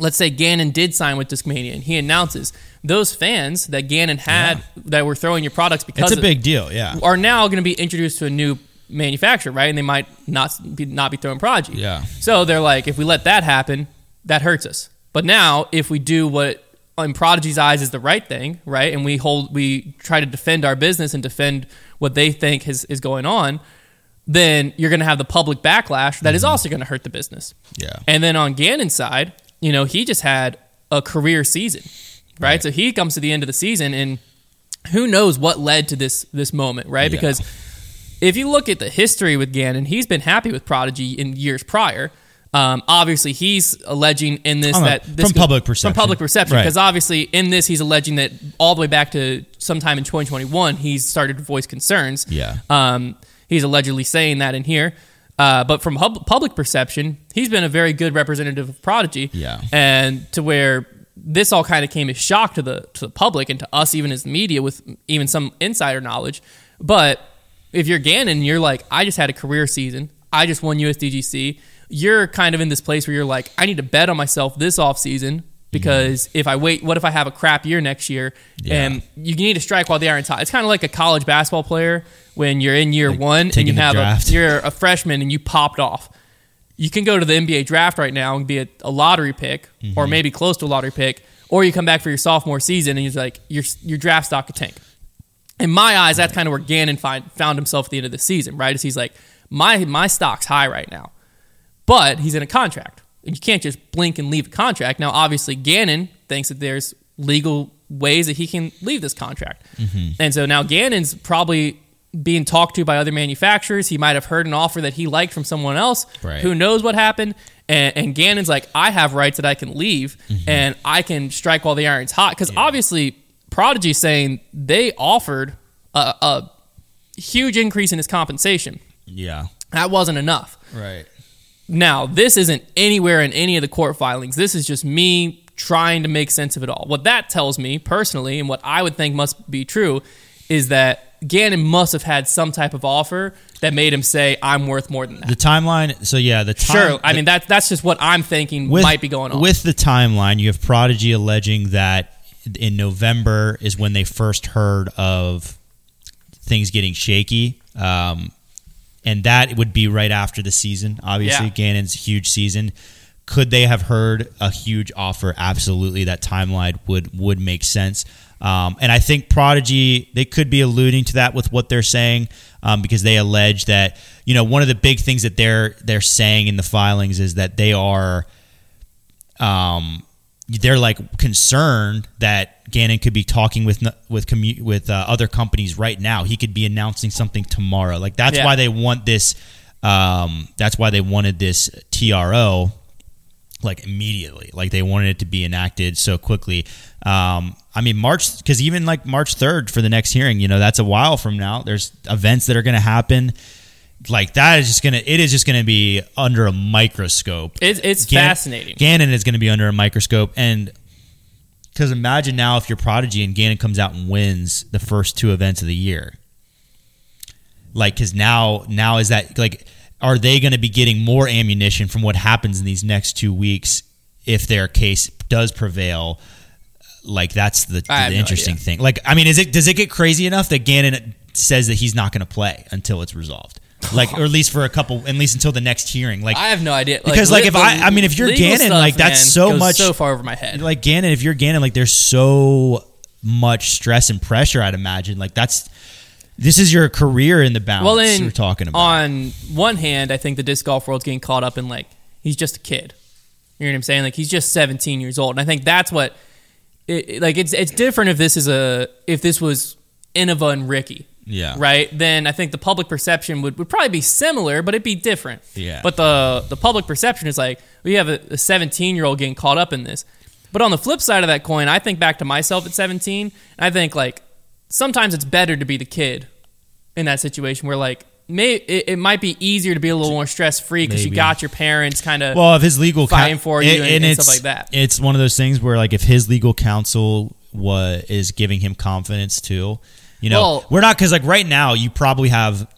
let's say Gannon did sign with Discmania and he announces those fans that Gannon had that were throwing your products because it's a big deal, are now going to be introduced to a new manufacturer, right? And they might not be throwing Prodigy. Yeah. So they're like, if we let that happen, that hurts us. But now if we do what in Prodigy's eyes is the right thing, right? And we try to defend our business and defend what they think is going on, then you're going to have the public backlash that is also going to hurt the business. Yeah. And then on Gannon's side, he just had a career season, right? So he comes to the end of the season, and who knows what led to this moment, right? Yeah. Because if you look at the history with Gannon, he's been happy with Prodigy in years prior. Obviously, he's alleging in this from public perception, because obviously in this he's alleging that all the way back to sometime in 2021 he's started to voice concerns. Yeah. He's allegedly saying that in here. But from public perception, he's been a very good representative of Prodigy. Yeah. And to where this all kind of came as shock to the public and to us, even as media, with even some insider knowledge. But if you're Gannon, you're like, I just had a career season. I just won USDGC. You're kind of in this place where you're like, I need to bet on myself this offseason because if I wait, what if I have a crap year next year? Yeah. And you need to strike while the iron's hot. It's kind of like a college basketball player. When you're in year one and you're a freshman and you popped off, you can go to the NBA draft right now and be a lottery pick or maybe close to a lottery pick, or you come back for your sophomore season and you're like, your draft stock could tank. In my eyes, that's kind of where Gannon found himself at the end of the season, right? Is he's like, my stock's high right now, but he's in a contract, and you can't just blink and leave a contract. Now, obviously, Gannon thinks that there's legal ways that he can leave this contract, and so now Gannon's probably being talked to by other manufacturers. He might have heard an offer that he liked from someone else. Right. Who knows what happened? And Gannon's like, I have rights that I can leave and I can strike while the iron's hot. Because obviously, Prodigy's saying they offered a huge increase in his compensation. Yeah. That wasn't enough. Right. Now, this isn't anywhere in any of the court filings. This is just me trying to make sense of it all. What that tells me personally, and what I would think must be true, is that Gannon must have had some type of offer that made him say, I'm worth more than that. The timeline, that's just what I'm thinking might be going on. With the timeline, you have Prodigy alleging that in November is when they first heard of things getting shaky, and that would be right after the season, obviously. Yeah. Gannon's huge season. Could they have heard a huge offer? Absolutely, that timeline would make sense. And I think Prodigy, they could be alluding to that with what they're saying, because they allege that, one of the big things that they're saying in the filings is that they are they're like concerned that Gannon could be talking with other companies right now. He could be announcing something tomorrow. Like that's why they want this. That's why they wanted this TRO like immediately. Like they wanted it to be enacted so quickly. I mean, March, because even like March 3rd for the next hearing, you know, that's a while from now. There's events that are going to happen. Like that is just gonna, it is just gonna be under a microscope. It's fascinating. Gannon is gonna be under a microscope, and because imagine now if you're Prodigy and Gannon comes out and wins the first two events of the year, like because now is that like, are they gonna be getting more ammunition from what happens in these next 2 weeks if their case does prevail? Like that's the interesting thing. Like I mean, does it get crazy enough that Gannon says that he's not gonna play until it's resolved? Like, or at least for a couple, at least until the next hearing. Like, I have no idea. Like, because, like, if you're Gannon, stuff, like, that's so much. So far over my head. Like, Gannon, if you're Gannon, like, there's so much stress and pressure, I'd imagine. Like, this is your career in the balance you're talking about. On one hand, I think the disc golf world's getting caught up in, like, he's just a kid. You know what I'm saying? Like, he's just 17 years old. And I think that's what, it's different if this is if this was Innova and Ricky. Yeah. Right? Then I think the public perception would probably be similar, but it'd be different. Yeah. But the public perception is like, we have a 17-year-old getting caught up in this. But on the flip side of that coin, I think back to myself at 17, and I think, like, sometimes it's better to be the kid in that situation where, like, it might be easier to be a little more stress-free because you got your parents kind of if his legal fighting for you and stuff like that. It's one of those things where, like, if his legal counsel is giving him confidence, too, you know, we're not, because like right now you probably have,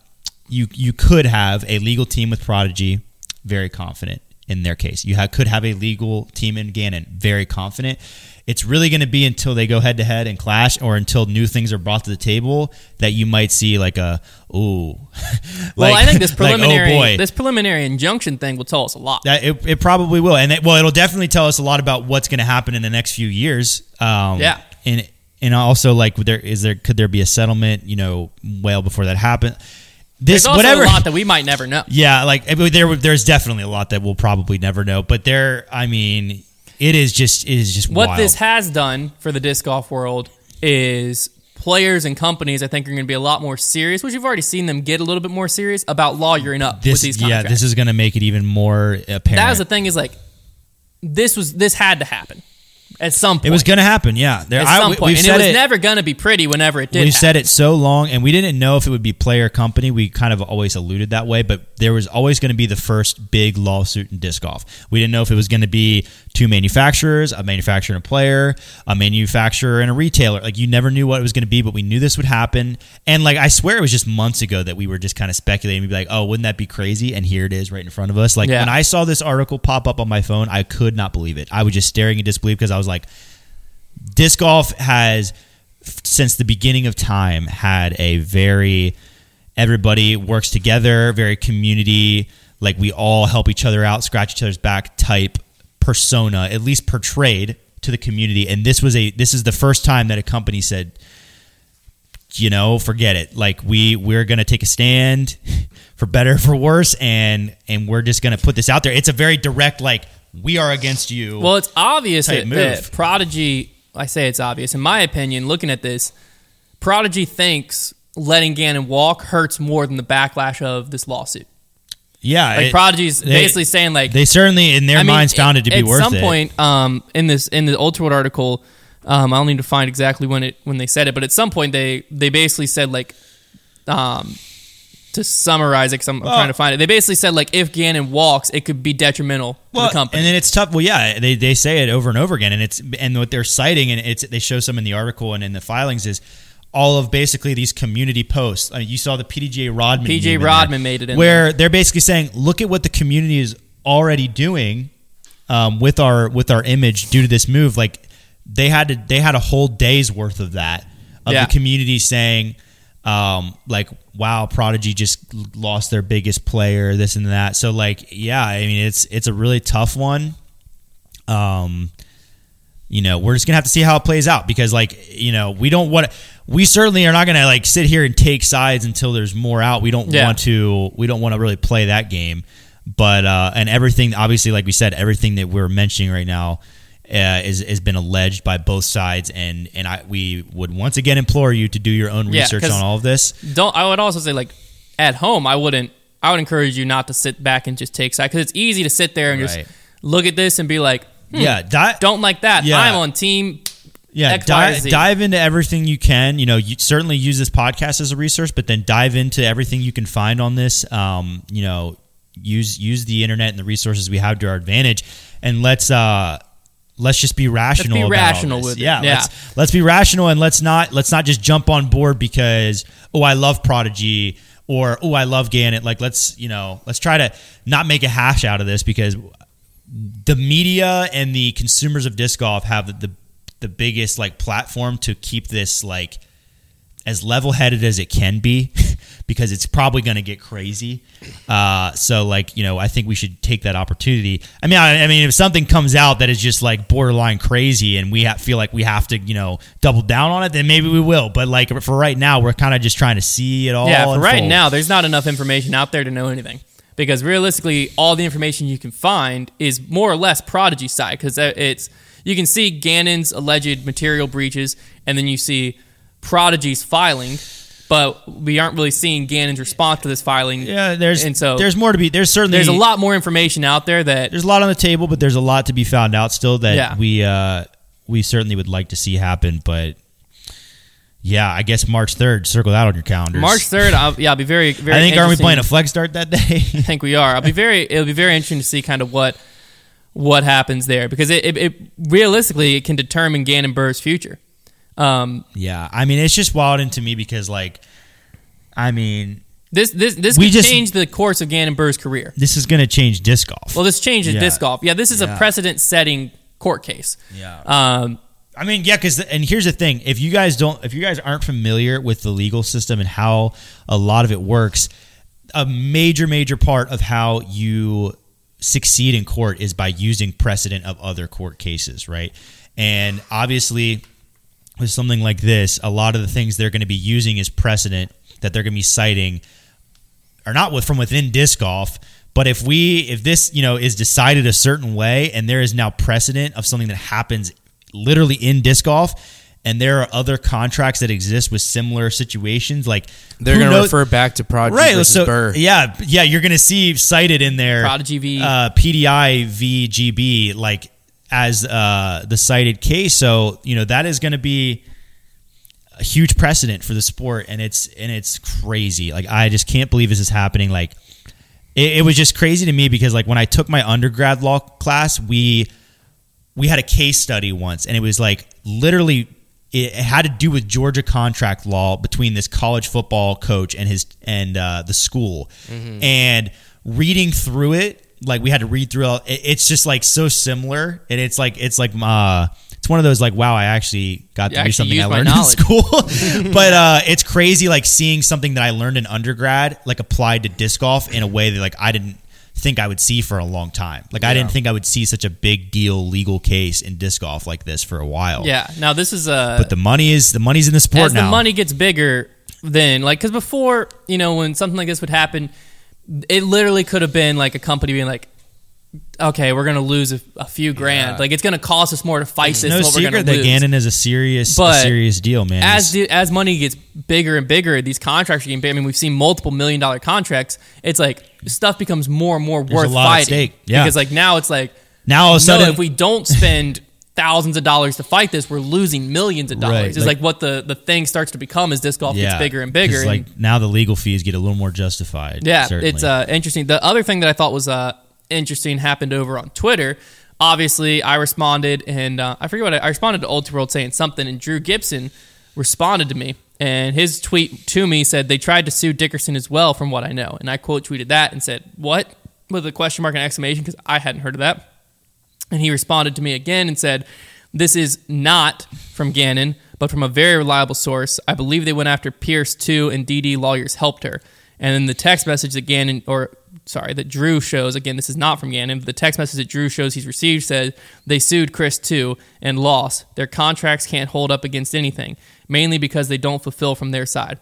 you could have a legal team with Prodigy, very confident in their case. You could have a legal team in Gannon, very confident. It's really going to be until they go head to head and clash, or until new things are brought to the table that you might see like I think this preliminary, like, this preliminary injunction thing will tell us a lot. That it probably will, and it'll definitely tell us a lot about what's going to happen in the next few years. And also, like, could there be a settlement? You know, well before that happened. There's also a lot that we might never know. Yeah, like there's definitely a lot that we'll probably never know. But it is just what wild. This has done for the disc golf world is players and companies, I think, are going to be a lot more serious, which you've already seen them get a little bit more serious about lawyering up with these contracts. Yeah, this is going to make it even more apparent. That was the thing, is like this had to happen. At some point. It was going to happen, yeah. And it was never going to be pretty whenever it did. We've said it so long, and we didn't know if it would be player company. We kind of always alluded that way, but there was always going to be the first big lawsuit in disc golf. We didn't know if it was going to be two manufacturers, a manufacturer and a player, a manufacturer and a retailer. Like, you never knew what it was going to be, but we knew this would happen. And, like, I swear it was just months ago that we were just kind of speculating. We'd be like, oh, wouldn't that be crazy? And here it is right in front of us. Like, when I saw this article pop up on my phone, I could not believe it. I was just staring in disbelief, because I was like, disc golf has, since the beginning of time, had a very, everybody works together, very community, like we all help each other out, scratch each other's back type persona, at least portrayed to the community. And this is the first time that a company said, you know, forget it. Like we're going to take a stand for better, for worse. And we're just going to put this out there. It's a very direct, like, we are against you. Well, it's obvious that Prodigy, I say it's obvious, in my opinion, looking at this, Prodigy thinks letting Gannon walk hurts more than the backlash of this lawsuit. Yeah. Like Prodigy's basically saying, like, they certainly, in their minds, found it to be worth it. At some point, in the UltiWorld article, I'll need to find exactly when they said it, but at some point they basically said, like, to summarize it, because I'm trying to find it. They basically said, like, if Gannon walks, it could be detrimental to the company. And then it's tough. Well, yeah, they say it over and over again, and what they're citing, and they show some in the article and in the filings, is all of basically these community posts. I mean, you saw the PDGA Rodman. PJ Rodman made it in where they're basically saying, look at what the community is already doing with our image due to this move. Like they had a whole day's worth of that the community saying, like, wow, Prodigy just lost their biggest player, this and that. So, like, yeah, I mean, it's a really tough one. You know, we're just gonna have to see how it plays out, because, like, you know, we certainly are not gonna, like, sit here and take sides until there's more out. We don't want to really play that game, but and everything, obviously, like we said, everything that we're mentioning right now has been alleged by both sides, and we would once again implore you to do your own research on all of this. I would also say, like, at home, I would encourage you not to sit back and just take sides, because it's easy to sit there and just look at this and be like, don't like that. Yeah. I'm on team. Yeah, dive into everything you can. You know, you certainly use this podcast as a resource, but then dive into everything you can find on this. You know, use the internet and the resources we have to our advantage, and let's just be rational. Let's be rational with it. Yeah. Let's be rational, and let's not just jump on board because I love Prodigy or I love Gannon. Like, let's try to not make a hash out of this, because the media and the consumers of disc golf have the biggest platform to keep this as level-headed as it can be, because it's probably going to get crazy. So I think we should take that opportunity. I mean, if something comes out that is just borderline crazy and we feel like we have to, double down on it, then maybe we will. But for right now, we're kind of just trying to see it all. Yeah, for right now, there's not enough information out there to know anything, because realistically, all the information you can find is more or less Prodigy side, because it's... You can see Gannon's alleged material breaches, and then you see Prodigy's filing, but we aren't really seeing Gannon's response to this filing. Yeah, there's more to be. There's a lot more information out there that there's a lot on the table, but there's a lot to be found out still that we certainly would like to see happen. But yeah, I guess March 3rd. Circle that on your calendars. March 3rd. I'll be very, very. I think aren't we playing a flex start that day? I think we are. It'll be very interesting to see kind of what happens there, because it realistically it can determine Gannon Buhr's future. It's just wilding to me, because this could change the course of Gannon Buhr's career. This is going to change disc golf. Well, this changes disc golf. Yeah, this is a precedent-setting court case. Yeah. Because here's the thing: if you guys aren't familiar with the legal system and how a lot of it works, a major part of how you succeed in court is by using precedent of other court cases, right? And obviously with something like this, a lot of the things they're going to be using as precedent that they're going to be citing are not from within disc golf, but if this is decided a certain way and there is now precedent of something that happens literally in disc golf, and there are other contracts that exist with similar situations, they're going to refer back to Prodigy versus Buhr. Yeah, you're going to see cited in there Prodigy v. PDI v. GB as the cited case. So that is going to be a huge precedent for the sport, and it's crazy. I just can't believe this is happening. It was just crazy to me, because when I took my undergrad law class, we had a case study once, and it was literally. It had to do with Georgia contract law between this college football coach and the school. Mm-hmm. And reading through it, we had to read through all. It's just so similar, and it's one of those wow, I actually got to do something I learned in school. But it's crazy, seeing something that I learned in undergrad applied to disc golf in a way that I didn't think I would see for a long time. I didn't think I would see such a big deal legal case in disc golf like this for a while. Yeah. Now this is but the money's in the sport as now. The money gets bigger then, because before, when something like this would happen, it literally could have been a company being okay, we're going to lose a few grand. Yeah. It's going to cost us more to fight this. No secret that Gannon is a serious deal, man. As money gets bigger and bigger, these contracts are getting bigger. We've seen multiple $1 million contracts. It's stuff becomes more and more worth fighting. Yeah. Because now it's now all of a sudden, if we don't spend thousands of dollars to fight this, we're losing millions of dollars. Right. It's what the thing starts to become as disc golf gets bigger and bigger. Now the legal fees get a little more justified. Yeah, certainly. It's interesting. The other thing that I thought was interesting happened over on Twitter. Obviously, I responded, and I forget what I responded to UltiWorld saying something, and Drew Gibson responded to me, and his tweet to me said, "They tried to sue Dickerson as well, from what I know." And I quote tweeted that and said, "What?" with a question mark and exclamation, because I hadn't heard of that. And he responded to me again and said, "This is not from Gannon, but from a very reliable source. I believe they went after Pierce too, and DD lawyers helped her." And then the text message that Drew shows, again, this is not from Gannon, but the text message that Drew shows he's received said, "They sued Chris too and lost. Their contracts can't hold up against anything, mainly because they don't fulfill from their side."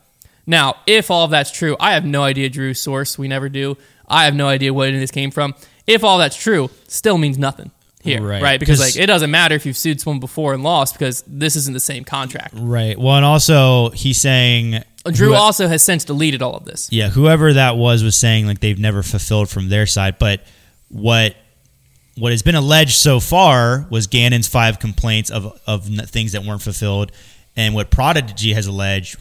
Now, if all of that's true, I have no idea Drew's source. We never do. I have no idea where this came from. If all that's true, still means nothing. here, right? Because like it doesn't matter if you've sued someone before and lost because this isn't the same contract. Right. Well, and also he's saying... Drew also has since deleted all of this. Yeah, whoever that was saying like they've never fulfilled from their side, but what has been alleged so far was Gannon's 5 complaints of things that weren't fulfilled, and what Prodigy has alleged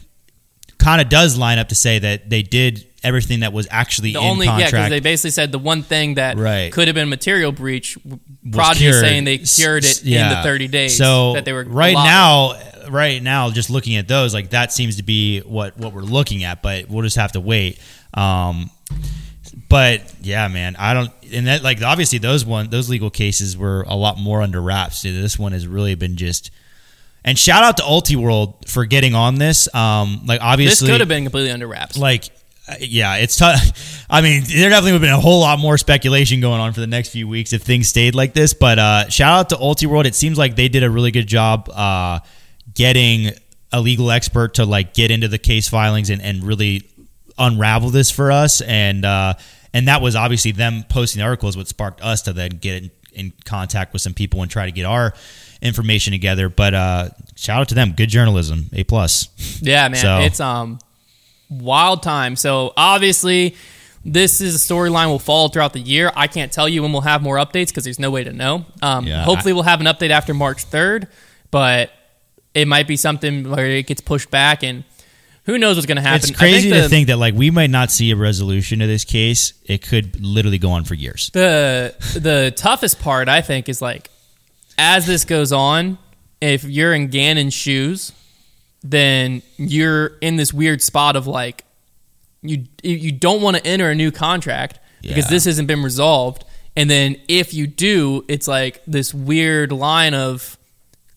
kind of does line up to say that they did everything that was actually the in only, contract. Yeah, because they basically said the one thing that could have been material breach, Prodigy saying they cured it in the 30 days. So that they were right now, just looking at those, like that seems to be what we're looking at, but we'll just have to wait. But yeah, man, I don't, and that like obviously those legal cases were a lot more under wraps. Dude, this one has really been just. And shout out to UltiWorld for getting on this. Like obviously, this could have been completely under wraps. Like, yeah, it's tough. I mean, there definitely would have been a whole lot more speculation going on for the next few weeks if things stayed like this. But shout out to UltiWorld. It seems like they did a really good job getting a legal expert to like get into the case filings and really unravel this for us. And that was obviously them posting the articles, what sparked us to then get in contact with some people and try to get our information together. But shout out to them. Good journalism. A+. Yeah, man. So, it's wild time. So obviously this is a storyline we'll follow throughout the year. I can't tell you when we'll have more updates because there's no way to know. Hopefully we'll have an update after March 3rd, but it might be something where it gets pushed back and who knows what's going to happen. It's crazy to think that like we might not see a resolution to this case. It could literally go on for years. The toughest part, I think, is like as this goes on, if you're in Gannon's shoes, then you're in this weird spot of like you don't want to enter a new contract because this hasn't been resolved, and then if you do, it's like this weird line of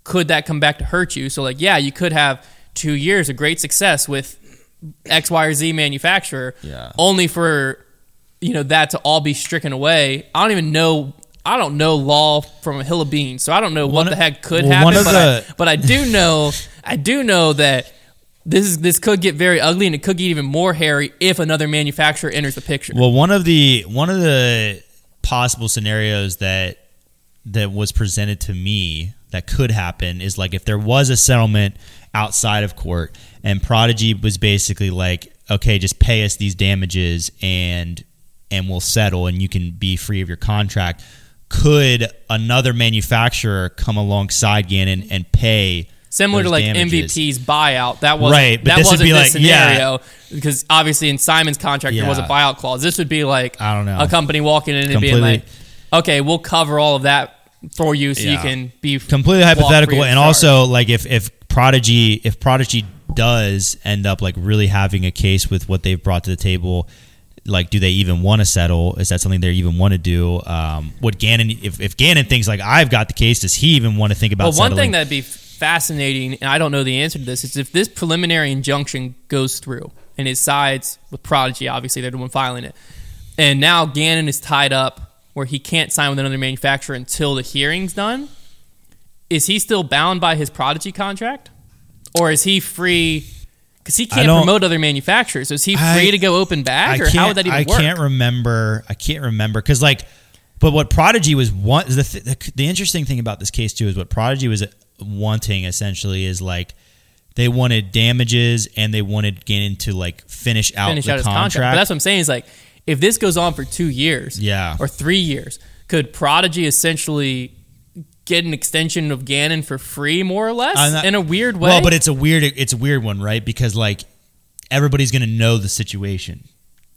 could that come back to hurt you? So like you could have 2 years of great success with X, Y, or Z manufacturer, only for that to all be stricken away. I don't even know. I don't know law from a hill of beans, so I don't know what the heck could happen. But I do know, that this could get very ugly, and it could get even more hairy if another manufacturer enters the picture. Well, one of the possible scenarios that was presented to me that could happen is like if there was a settlement outside of court, and Prodigy was basically like, okay, just pay us these damages and we'll settle, and you can be free of your contract. Could another manufacturer come alongside Gannon and pay similar to like damages? MVP's buyout? That wasn't right, but that wasn't the like, scenario because obviously in Simon's contract there was a buyout clause. This would be like I don't know a company walking in and being like, okay, we'll cover all of that for you, so you can be completely hypothetical. And also like if Prodigy does end up like really having a case with what they've brought to the table. Like, do they even want to settle? Is that something they even want to do? Would Gannon, if Gannon thinks like I've got the case, does he even want to think about settling? Well, one thing that'd be fascinating, and I don't know the answer to this, is if this preliminary injunction goes through and it sides with Prodigy, obviously they're the one filing it, and now Gannon is tied up where he can't sign with another manufacturer until the hearing's done. Is he still bound by his Prodigy contract, or is he free? Because he can't promote other manufacturers. So is he free to go open back, or how would that even work? I can't remember. Because like, but what Prodigy was the interesting thing about this case too is what Prodigy was wanting essentially is like they wanted damages and they wanted Gannon to like finish out his contract. But that's what I'm saying is like if this goes on for 2 years, or 3 years, could Prodigy essentially get an extension of Gannon for free, more or less, in a weird way? Well, but it's a weird one, right? Because like everybody's going to know the situation.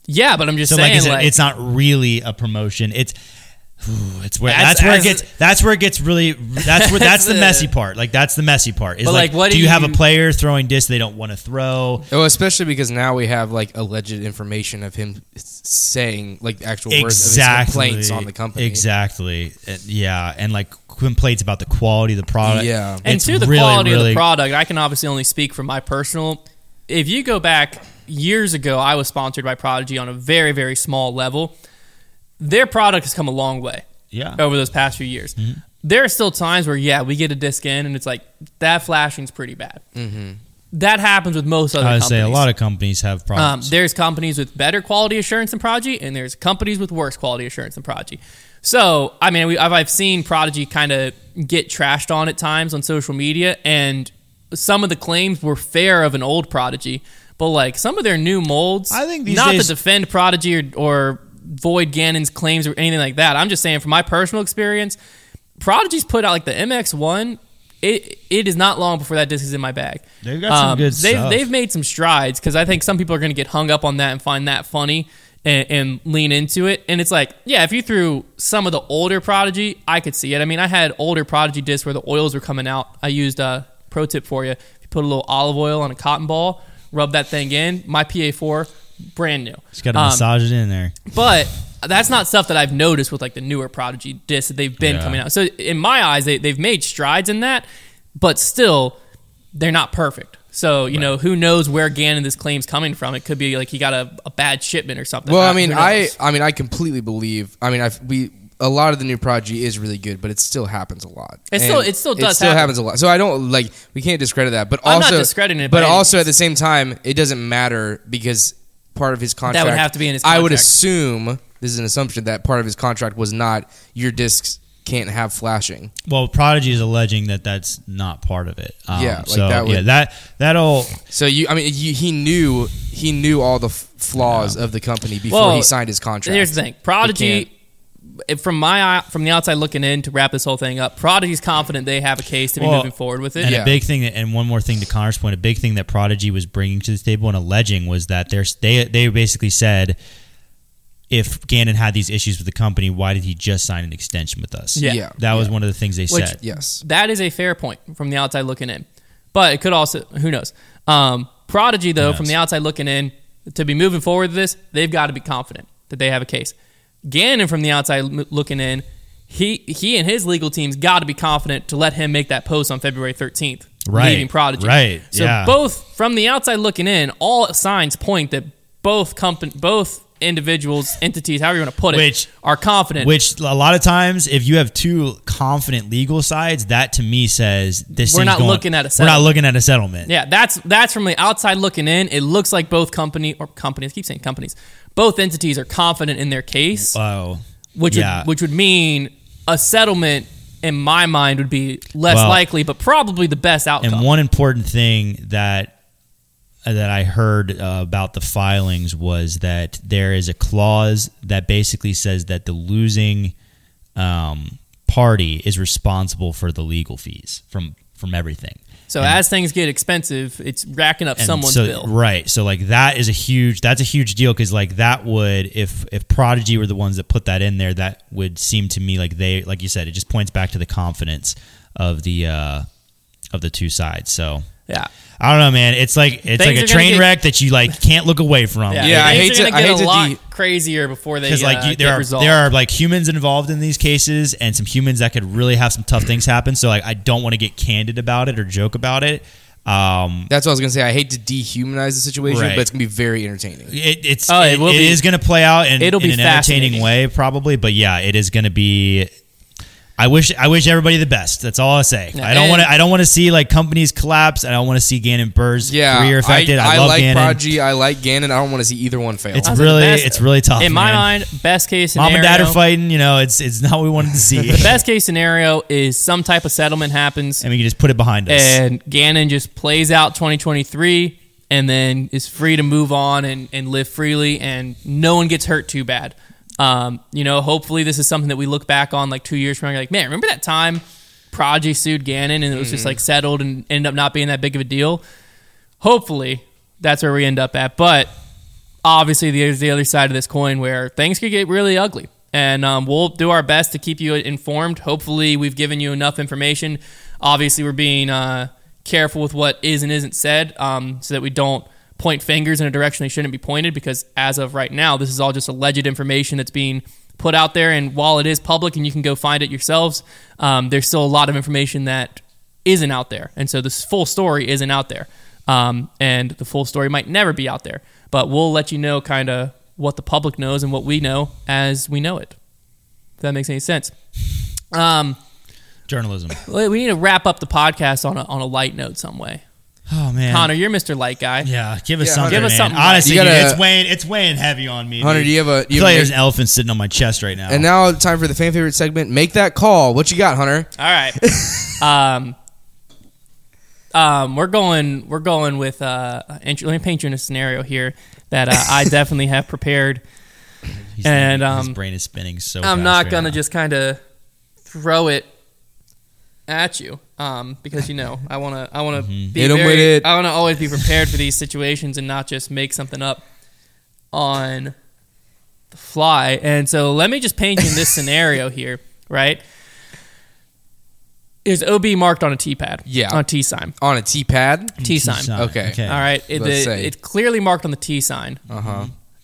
Yeah, but I'm just saying, like, it's not really a promotion. That's where it gets really that's the messy part. Like that's the messy part. Is like what do you have a player throwing discs they don't want to throw? Oh, especially because now we have like alleged information of him saying like the actual words of his complaints on the company. Exactly. Yeah, and like complaints about the quality of the product. Yeah, and to the quality of the product, I can obviously only speak from my personal. If you go back years ago, I was sponsored by Prodigy on a very, very small level. Their product has come a long way over those past few years. Mm-hmm. There are still times where, we get a disc in and it's like, that flashing's pretty bad. Mm-hmm. That happens with most other companies. I would say a lot of companies have problems. There's companies with better quality assurance than Prodigy, and there's companies with worse quality assurance than Prodigy. So, I mean, I've seen Prodigy kind of get trashed on at times on social media, and some of the claims were fair of an old Prodigy, but like some of their new molds, I think these not days, to defend Prodigy or void Gannon's claims or anything like that. I'm just saying from my personal experience, Prodigy's put out like the MX1. It is not long before that disc is in my bag. They've got some good stuff. They've made some strides, because I think some people are going to get hung up on that and find that funny and lean into it. And it's like, yeah, if you threw some of the older Prodigy, I could see it. I mean, I had older Prodigy discs where the oils were coming out. I used a pro tip for you. If you put a little olive oil on a cotton ball, rub that thing in. My PA4, brand new. Just got to massage it in there. But that's not stuff that I've noticed with like the newer Prodigy discs that they've been coming out. So in my eyes, they've made strides in that, but still they're not perfect. So, you know, who knows where Gannon this claim's coming from? It could be like he got a bad shipment or something. Well, I completely believe. I mean, a lot of the new Prodigy is really good, but it still happens a lot. It still happens a lot. So I don't we can't discredit that. But I'm not discrediting it. But also at the same time, it doesn't matter, because part of his contract, that would have to be in his contract. I would assume, this is an assumption, that part of his contract was not, your discs can't have flashing. Well, Prodigy is alleging that that's not part of it. He knew all the flaws of the company before he signed his contract. Here's the thing, Prodigy, from the outside looking in, to wrap this whole thing up, Prodigy's confident they have a case to be moving forward with it. And a big thing, and one more thing to Connor's point, a big thing that Prodigy was bringing to the table and alleging was that they basically said, if Gannon had these issues with the company, why did he just sign an extension with us? Yeah. That was one of the things they said. Yes. That is a fair point from the outside looking in. But it could also, who knows? Prodigy, though, from the outside looking in, to be moving forward with this, they've got to be confident that they have a case. Gannon, from the outside looking in, he and his legal team's got to be confident to let him make that post on February 13th, leaving Prodigy. Right. So both, from the outside looking in, all signs point that both individuals, entities, however you want to put it, are confident. Which a lot of times, if you have two confident legal sides, that to me says this. We're not looking at a settlement. Yeah, that's from the outside looking in. It looks like both companies. I keep saying companies. Both entities are confident in their case. Wow. Which would mean a settlement, in my mind, would be less likely, but probably the best outcome. And one important thing that I heard about the filings was that there is a clause that basically says that the losing party is responsible for the legal fees from everything. So as things get expensive, it's racking up someone's bill. Right. So like that's a huge deal, because like that would, if Prodigy were the ones that put that in there, that would seem to me like they, like you said, it just points back to the confidence of the two sides. So yeah. I don't know, man. It's like a train wreck that you like can't look away from. Yeah, I hate to get a lot crazier before they get resolved. There are like humans involved in these cases, and some humans that could really have some tough things happen. So like, I don't want to get candid about it or joke about it. That's what I was gonna say. I hate to dehumanize the situation, but it's gonna be very entertaining. It is gonna play out in an entertaining way, probably. But yeah, it is gonna be. I wish everybody the best. That's all I say. I don't want to see like companies collapse. I don't want to see Gannon Burr's career affected. I like Gannon. Prodigy. I like Gannon. I don't want to see either one fail. It's really tough. In my mind, best case scenario, mom and dad are fighting. You know, it's not what we wanted to see. The best case scenario is some type of settlement happens, and we can just put it behind us. And Gannon just plays out 2023, and then is free to move on and live freely, and no one gets hurt too bad. You know, hopefully this is something that we look back on like 2 years from now, like, man, remember that time Prodigy sued Gannon and it was just like settled and ended up not being that big of a deal? Hopefully that's where we end up at. But obviously there's the other side of this coin where things could get really ugly, and we'll do our best to keep you informed. Hopefully we've given you enough information. Obviously we're being careful with what is and isn't said, so that we don't point fingers in a direction they shouldn't be pointed, because as of right now, this is all just alleged information that's being put out there. And while it is public and you can go find it yourselves, there's still a lot of information that isn't out there. And so this full story isn't out there. And the full story might never be out there, but we'll let you know kind of what the public knows and what we know as we know it. If that makes any sense. Journalism. We need to wrap up the podcast on a light note some way. Oh man, Konner, you're Mr. Light Guy. Yeah, give us something. Honestly, dude, it's weighing heavy on me. Hunter, dude. There's an elephant sitting on my chest right now. And now, time for the fan favorite segment. Make that call. What you got, Hunter? All right. We're going with. Let me paint you in a scenario here that I definitely have prepared. His brain is spinning so. I'm not gonna just kind of throw it at you. Because I wanna be very, I wanna always be prepared for these situations and not just make something up on the fly. And so let me just paint you in this scenario here, right? Is OB marked on a T pad? Yeah, on a T sign. On a T pad? T sign. Okay. All right. It's clearly marked on the T sign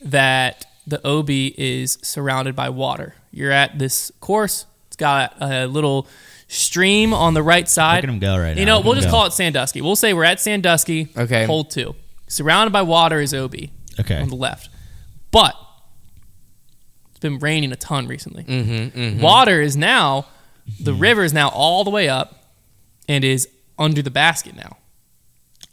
that the OB is surrounded by water. You're at this course. It's got a little stream on the right side. Look at him go right now. You know, we'll just call it Sandusky. We'll say we're at Sandusky, okay. Hole 2. Surrounded by water is OB, okay, on the left. But it's been raining a ton recently. Water is now, the river is now all the way up and is under the basket now.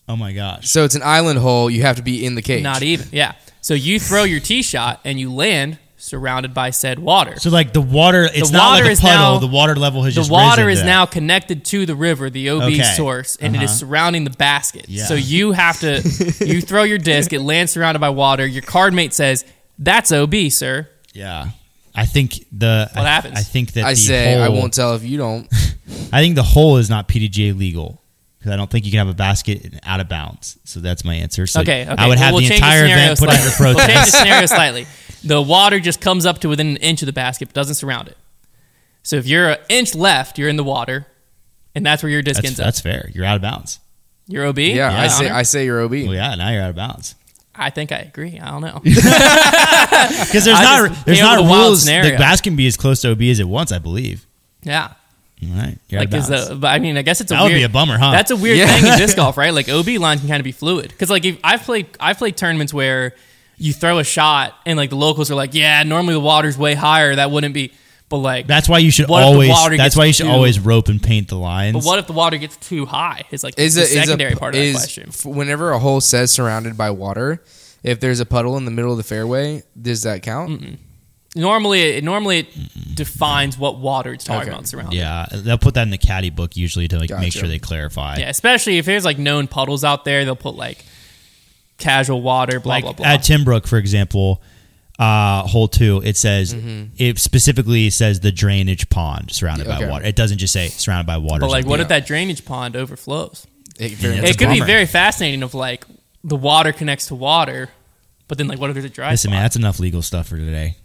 Oh my gosh. So it's an island hole. You have to be in the cage. Not even, yeah. So you throw your tee shot and you land surrounded by said water. So like the water, it's not like a puddle. The water level has just risen. The water is now connected to the river, the OB source, and it is surrounding the basket. Yeah. So you have to, you throw your disc, it lands surrounded by water. Your card mate says, "That's OB, sir." Yeah. I think what happens? I think that the hole, I won't tell if you don't. I think the hole is not PDGA legal. Because I don't think you can have a basket out of bounds. So that's my answer. So okay. I would have the entire event put under protest. We'll change the scenario slightly. The water just comes up to within an inch of the basket, but doesn't surround it. So if you're an inch left, you're in the water, and that's where your disc ends up. That's fair. You're out of bounds. You're OB? Yeah, I say you're OB. Well, yeah, now you're out of bounds. I think I agree. I don't know. Because there's not rules. The basket can be as close to OB as it wants, I believe. Yeah. All right. I guess it's a weird... That would be a bummer, huh? That's a weird thing in disc golf, right? Like, OB line can kind of be fluid. Because, like, if I've played tournaments where you throw a shot and, like, the locals are like, yeah, normally the water's way higher. That wouldn't be... But, like... That's why you should always rope and paint the lines. But what if the water gets too high? It's, like, the secondary part of that question. Whenever a hole says surrounded by water, if there's a puddle in the middle of the fairway, does that count? Mm-mm. Normally it defines what water it's talking about surrounding. Yeah, they'll put that in the caddy book usually to make sure they clarify. Yeah, especially if there's like known puddles out there, they'll put like casual water, blah, like blah, blah. At Timbrook, for example, hole 2, it says, it specifically says the drainage pond surrounded by water. It doesn't just say surrounded by water. But like what if that drainage pond overflows? It could be very fascinating if like the water connects to water, but then like what if there's a dry spot? Listen, man, that's enough legal stuff for today.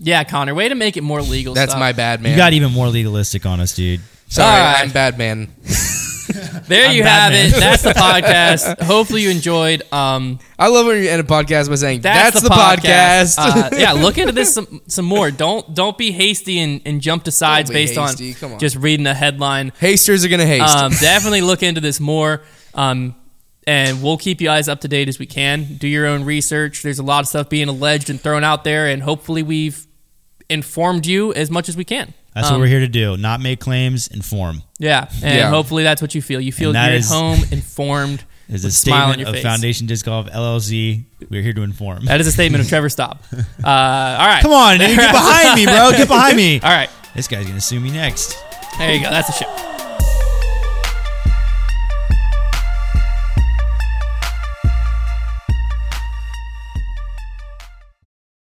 Yeah, Konner, way to make it more legal. That's stuff. My bad, man. You got even more legalistic on us, dude. Sorry, right. I'm bad, man. There you have it. That's the podcast. Hopefully you enjoyed. I love when you end a podcast by saying, that's the podcast. Yeah, look into this some more. Don't be hasty and jump to sides based on just reading a headline. Hasters are going to haste. Definitely look into this more. And we'll keep you guys up to date as we can. Do your own research. There's a lot of stuff being alleged and thrown out there, and hopefully we've informed you as much as we can. That's what we're here to do. Not make claims, inform. Yeah, and hopefully that's what you feel. You feel you're at home, informed, with a smile on your face. Is a statement of Foundation Disc Golf, LLC. We're here to inform. That is a statement of Trevor Staub. All right. Come on, dude, get behind me, bro. Get behind me. All right. This guy's going to sue me next. There you go. That's the show.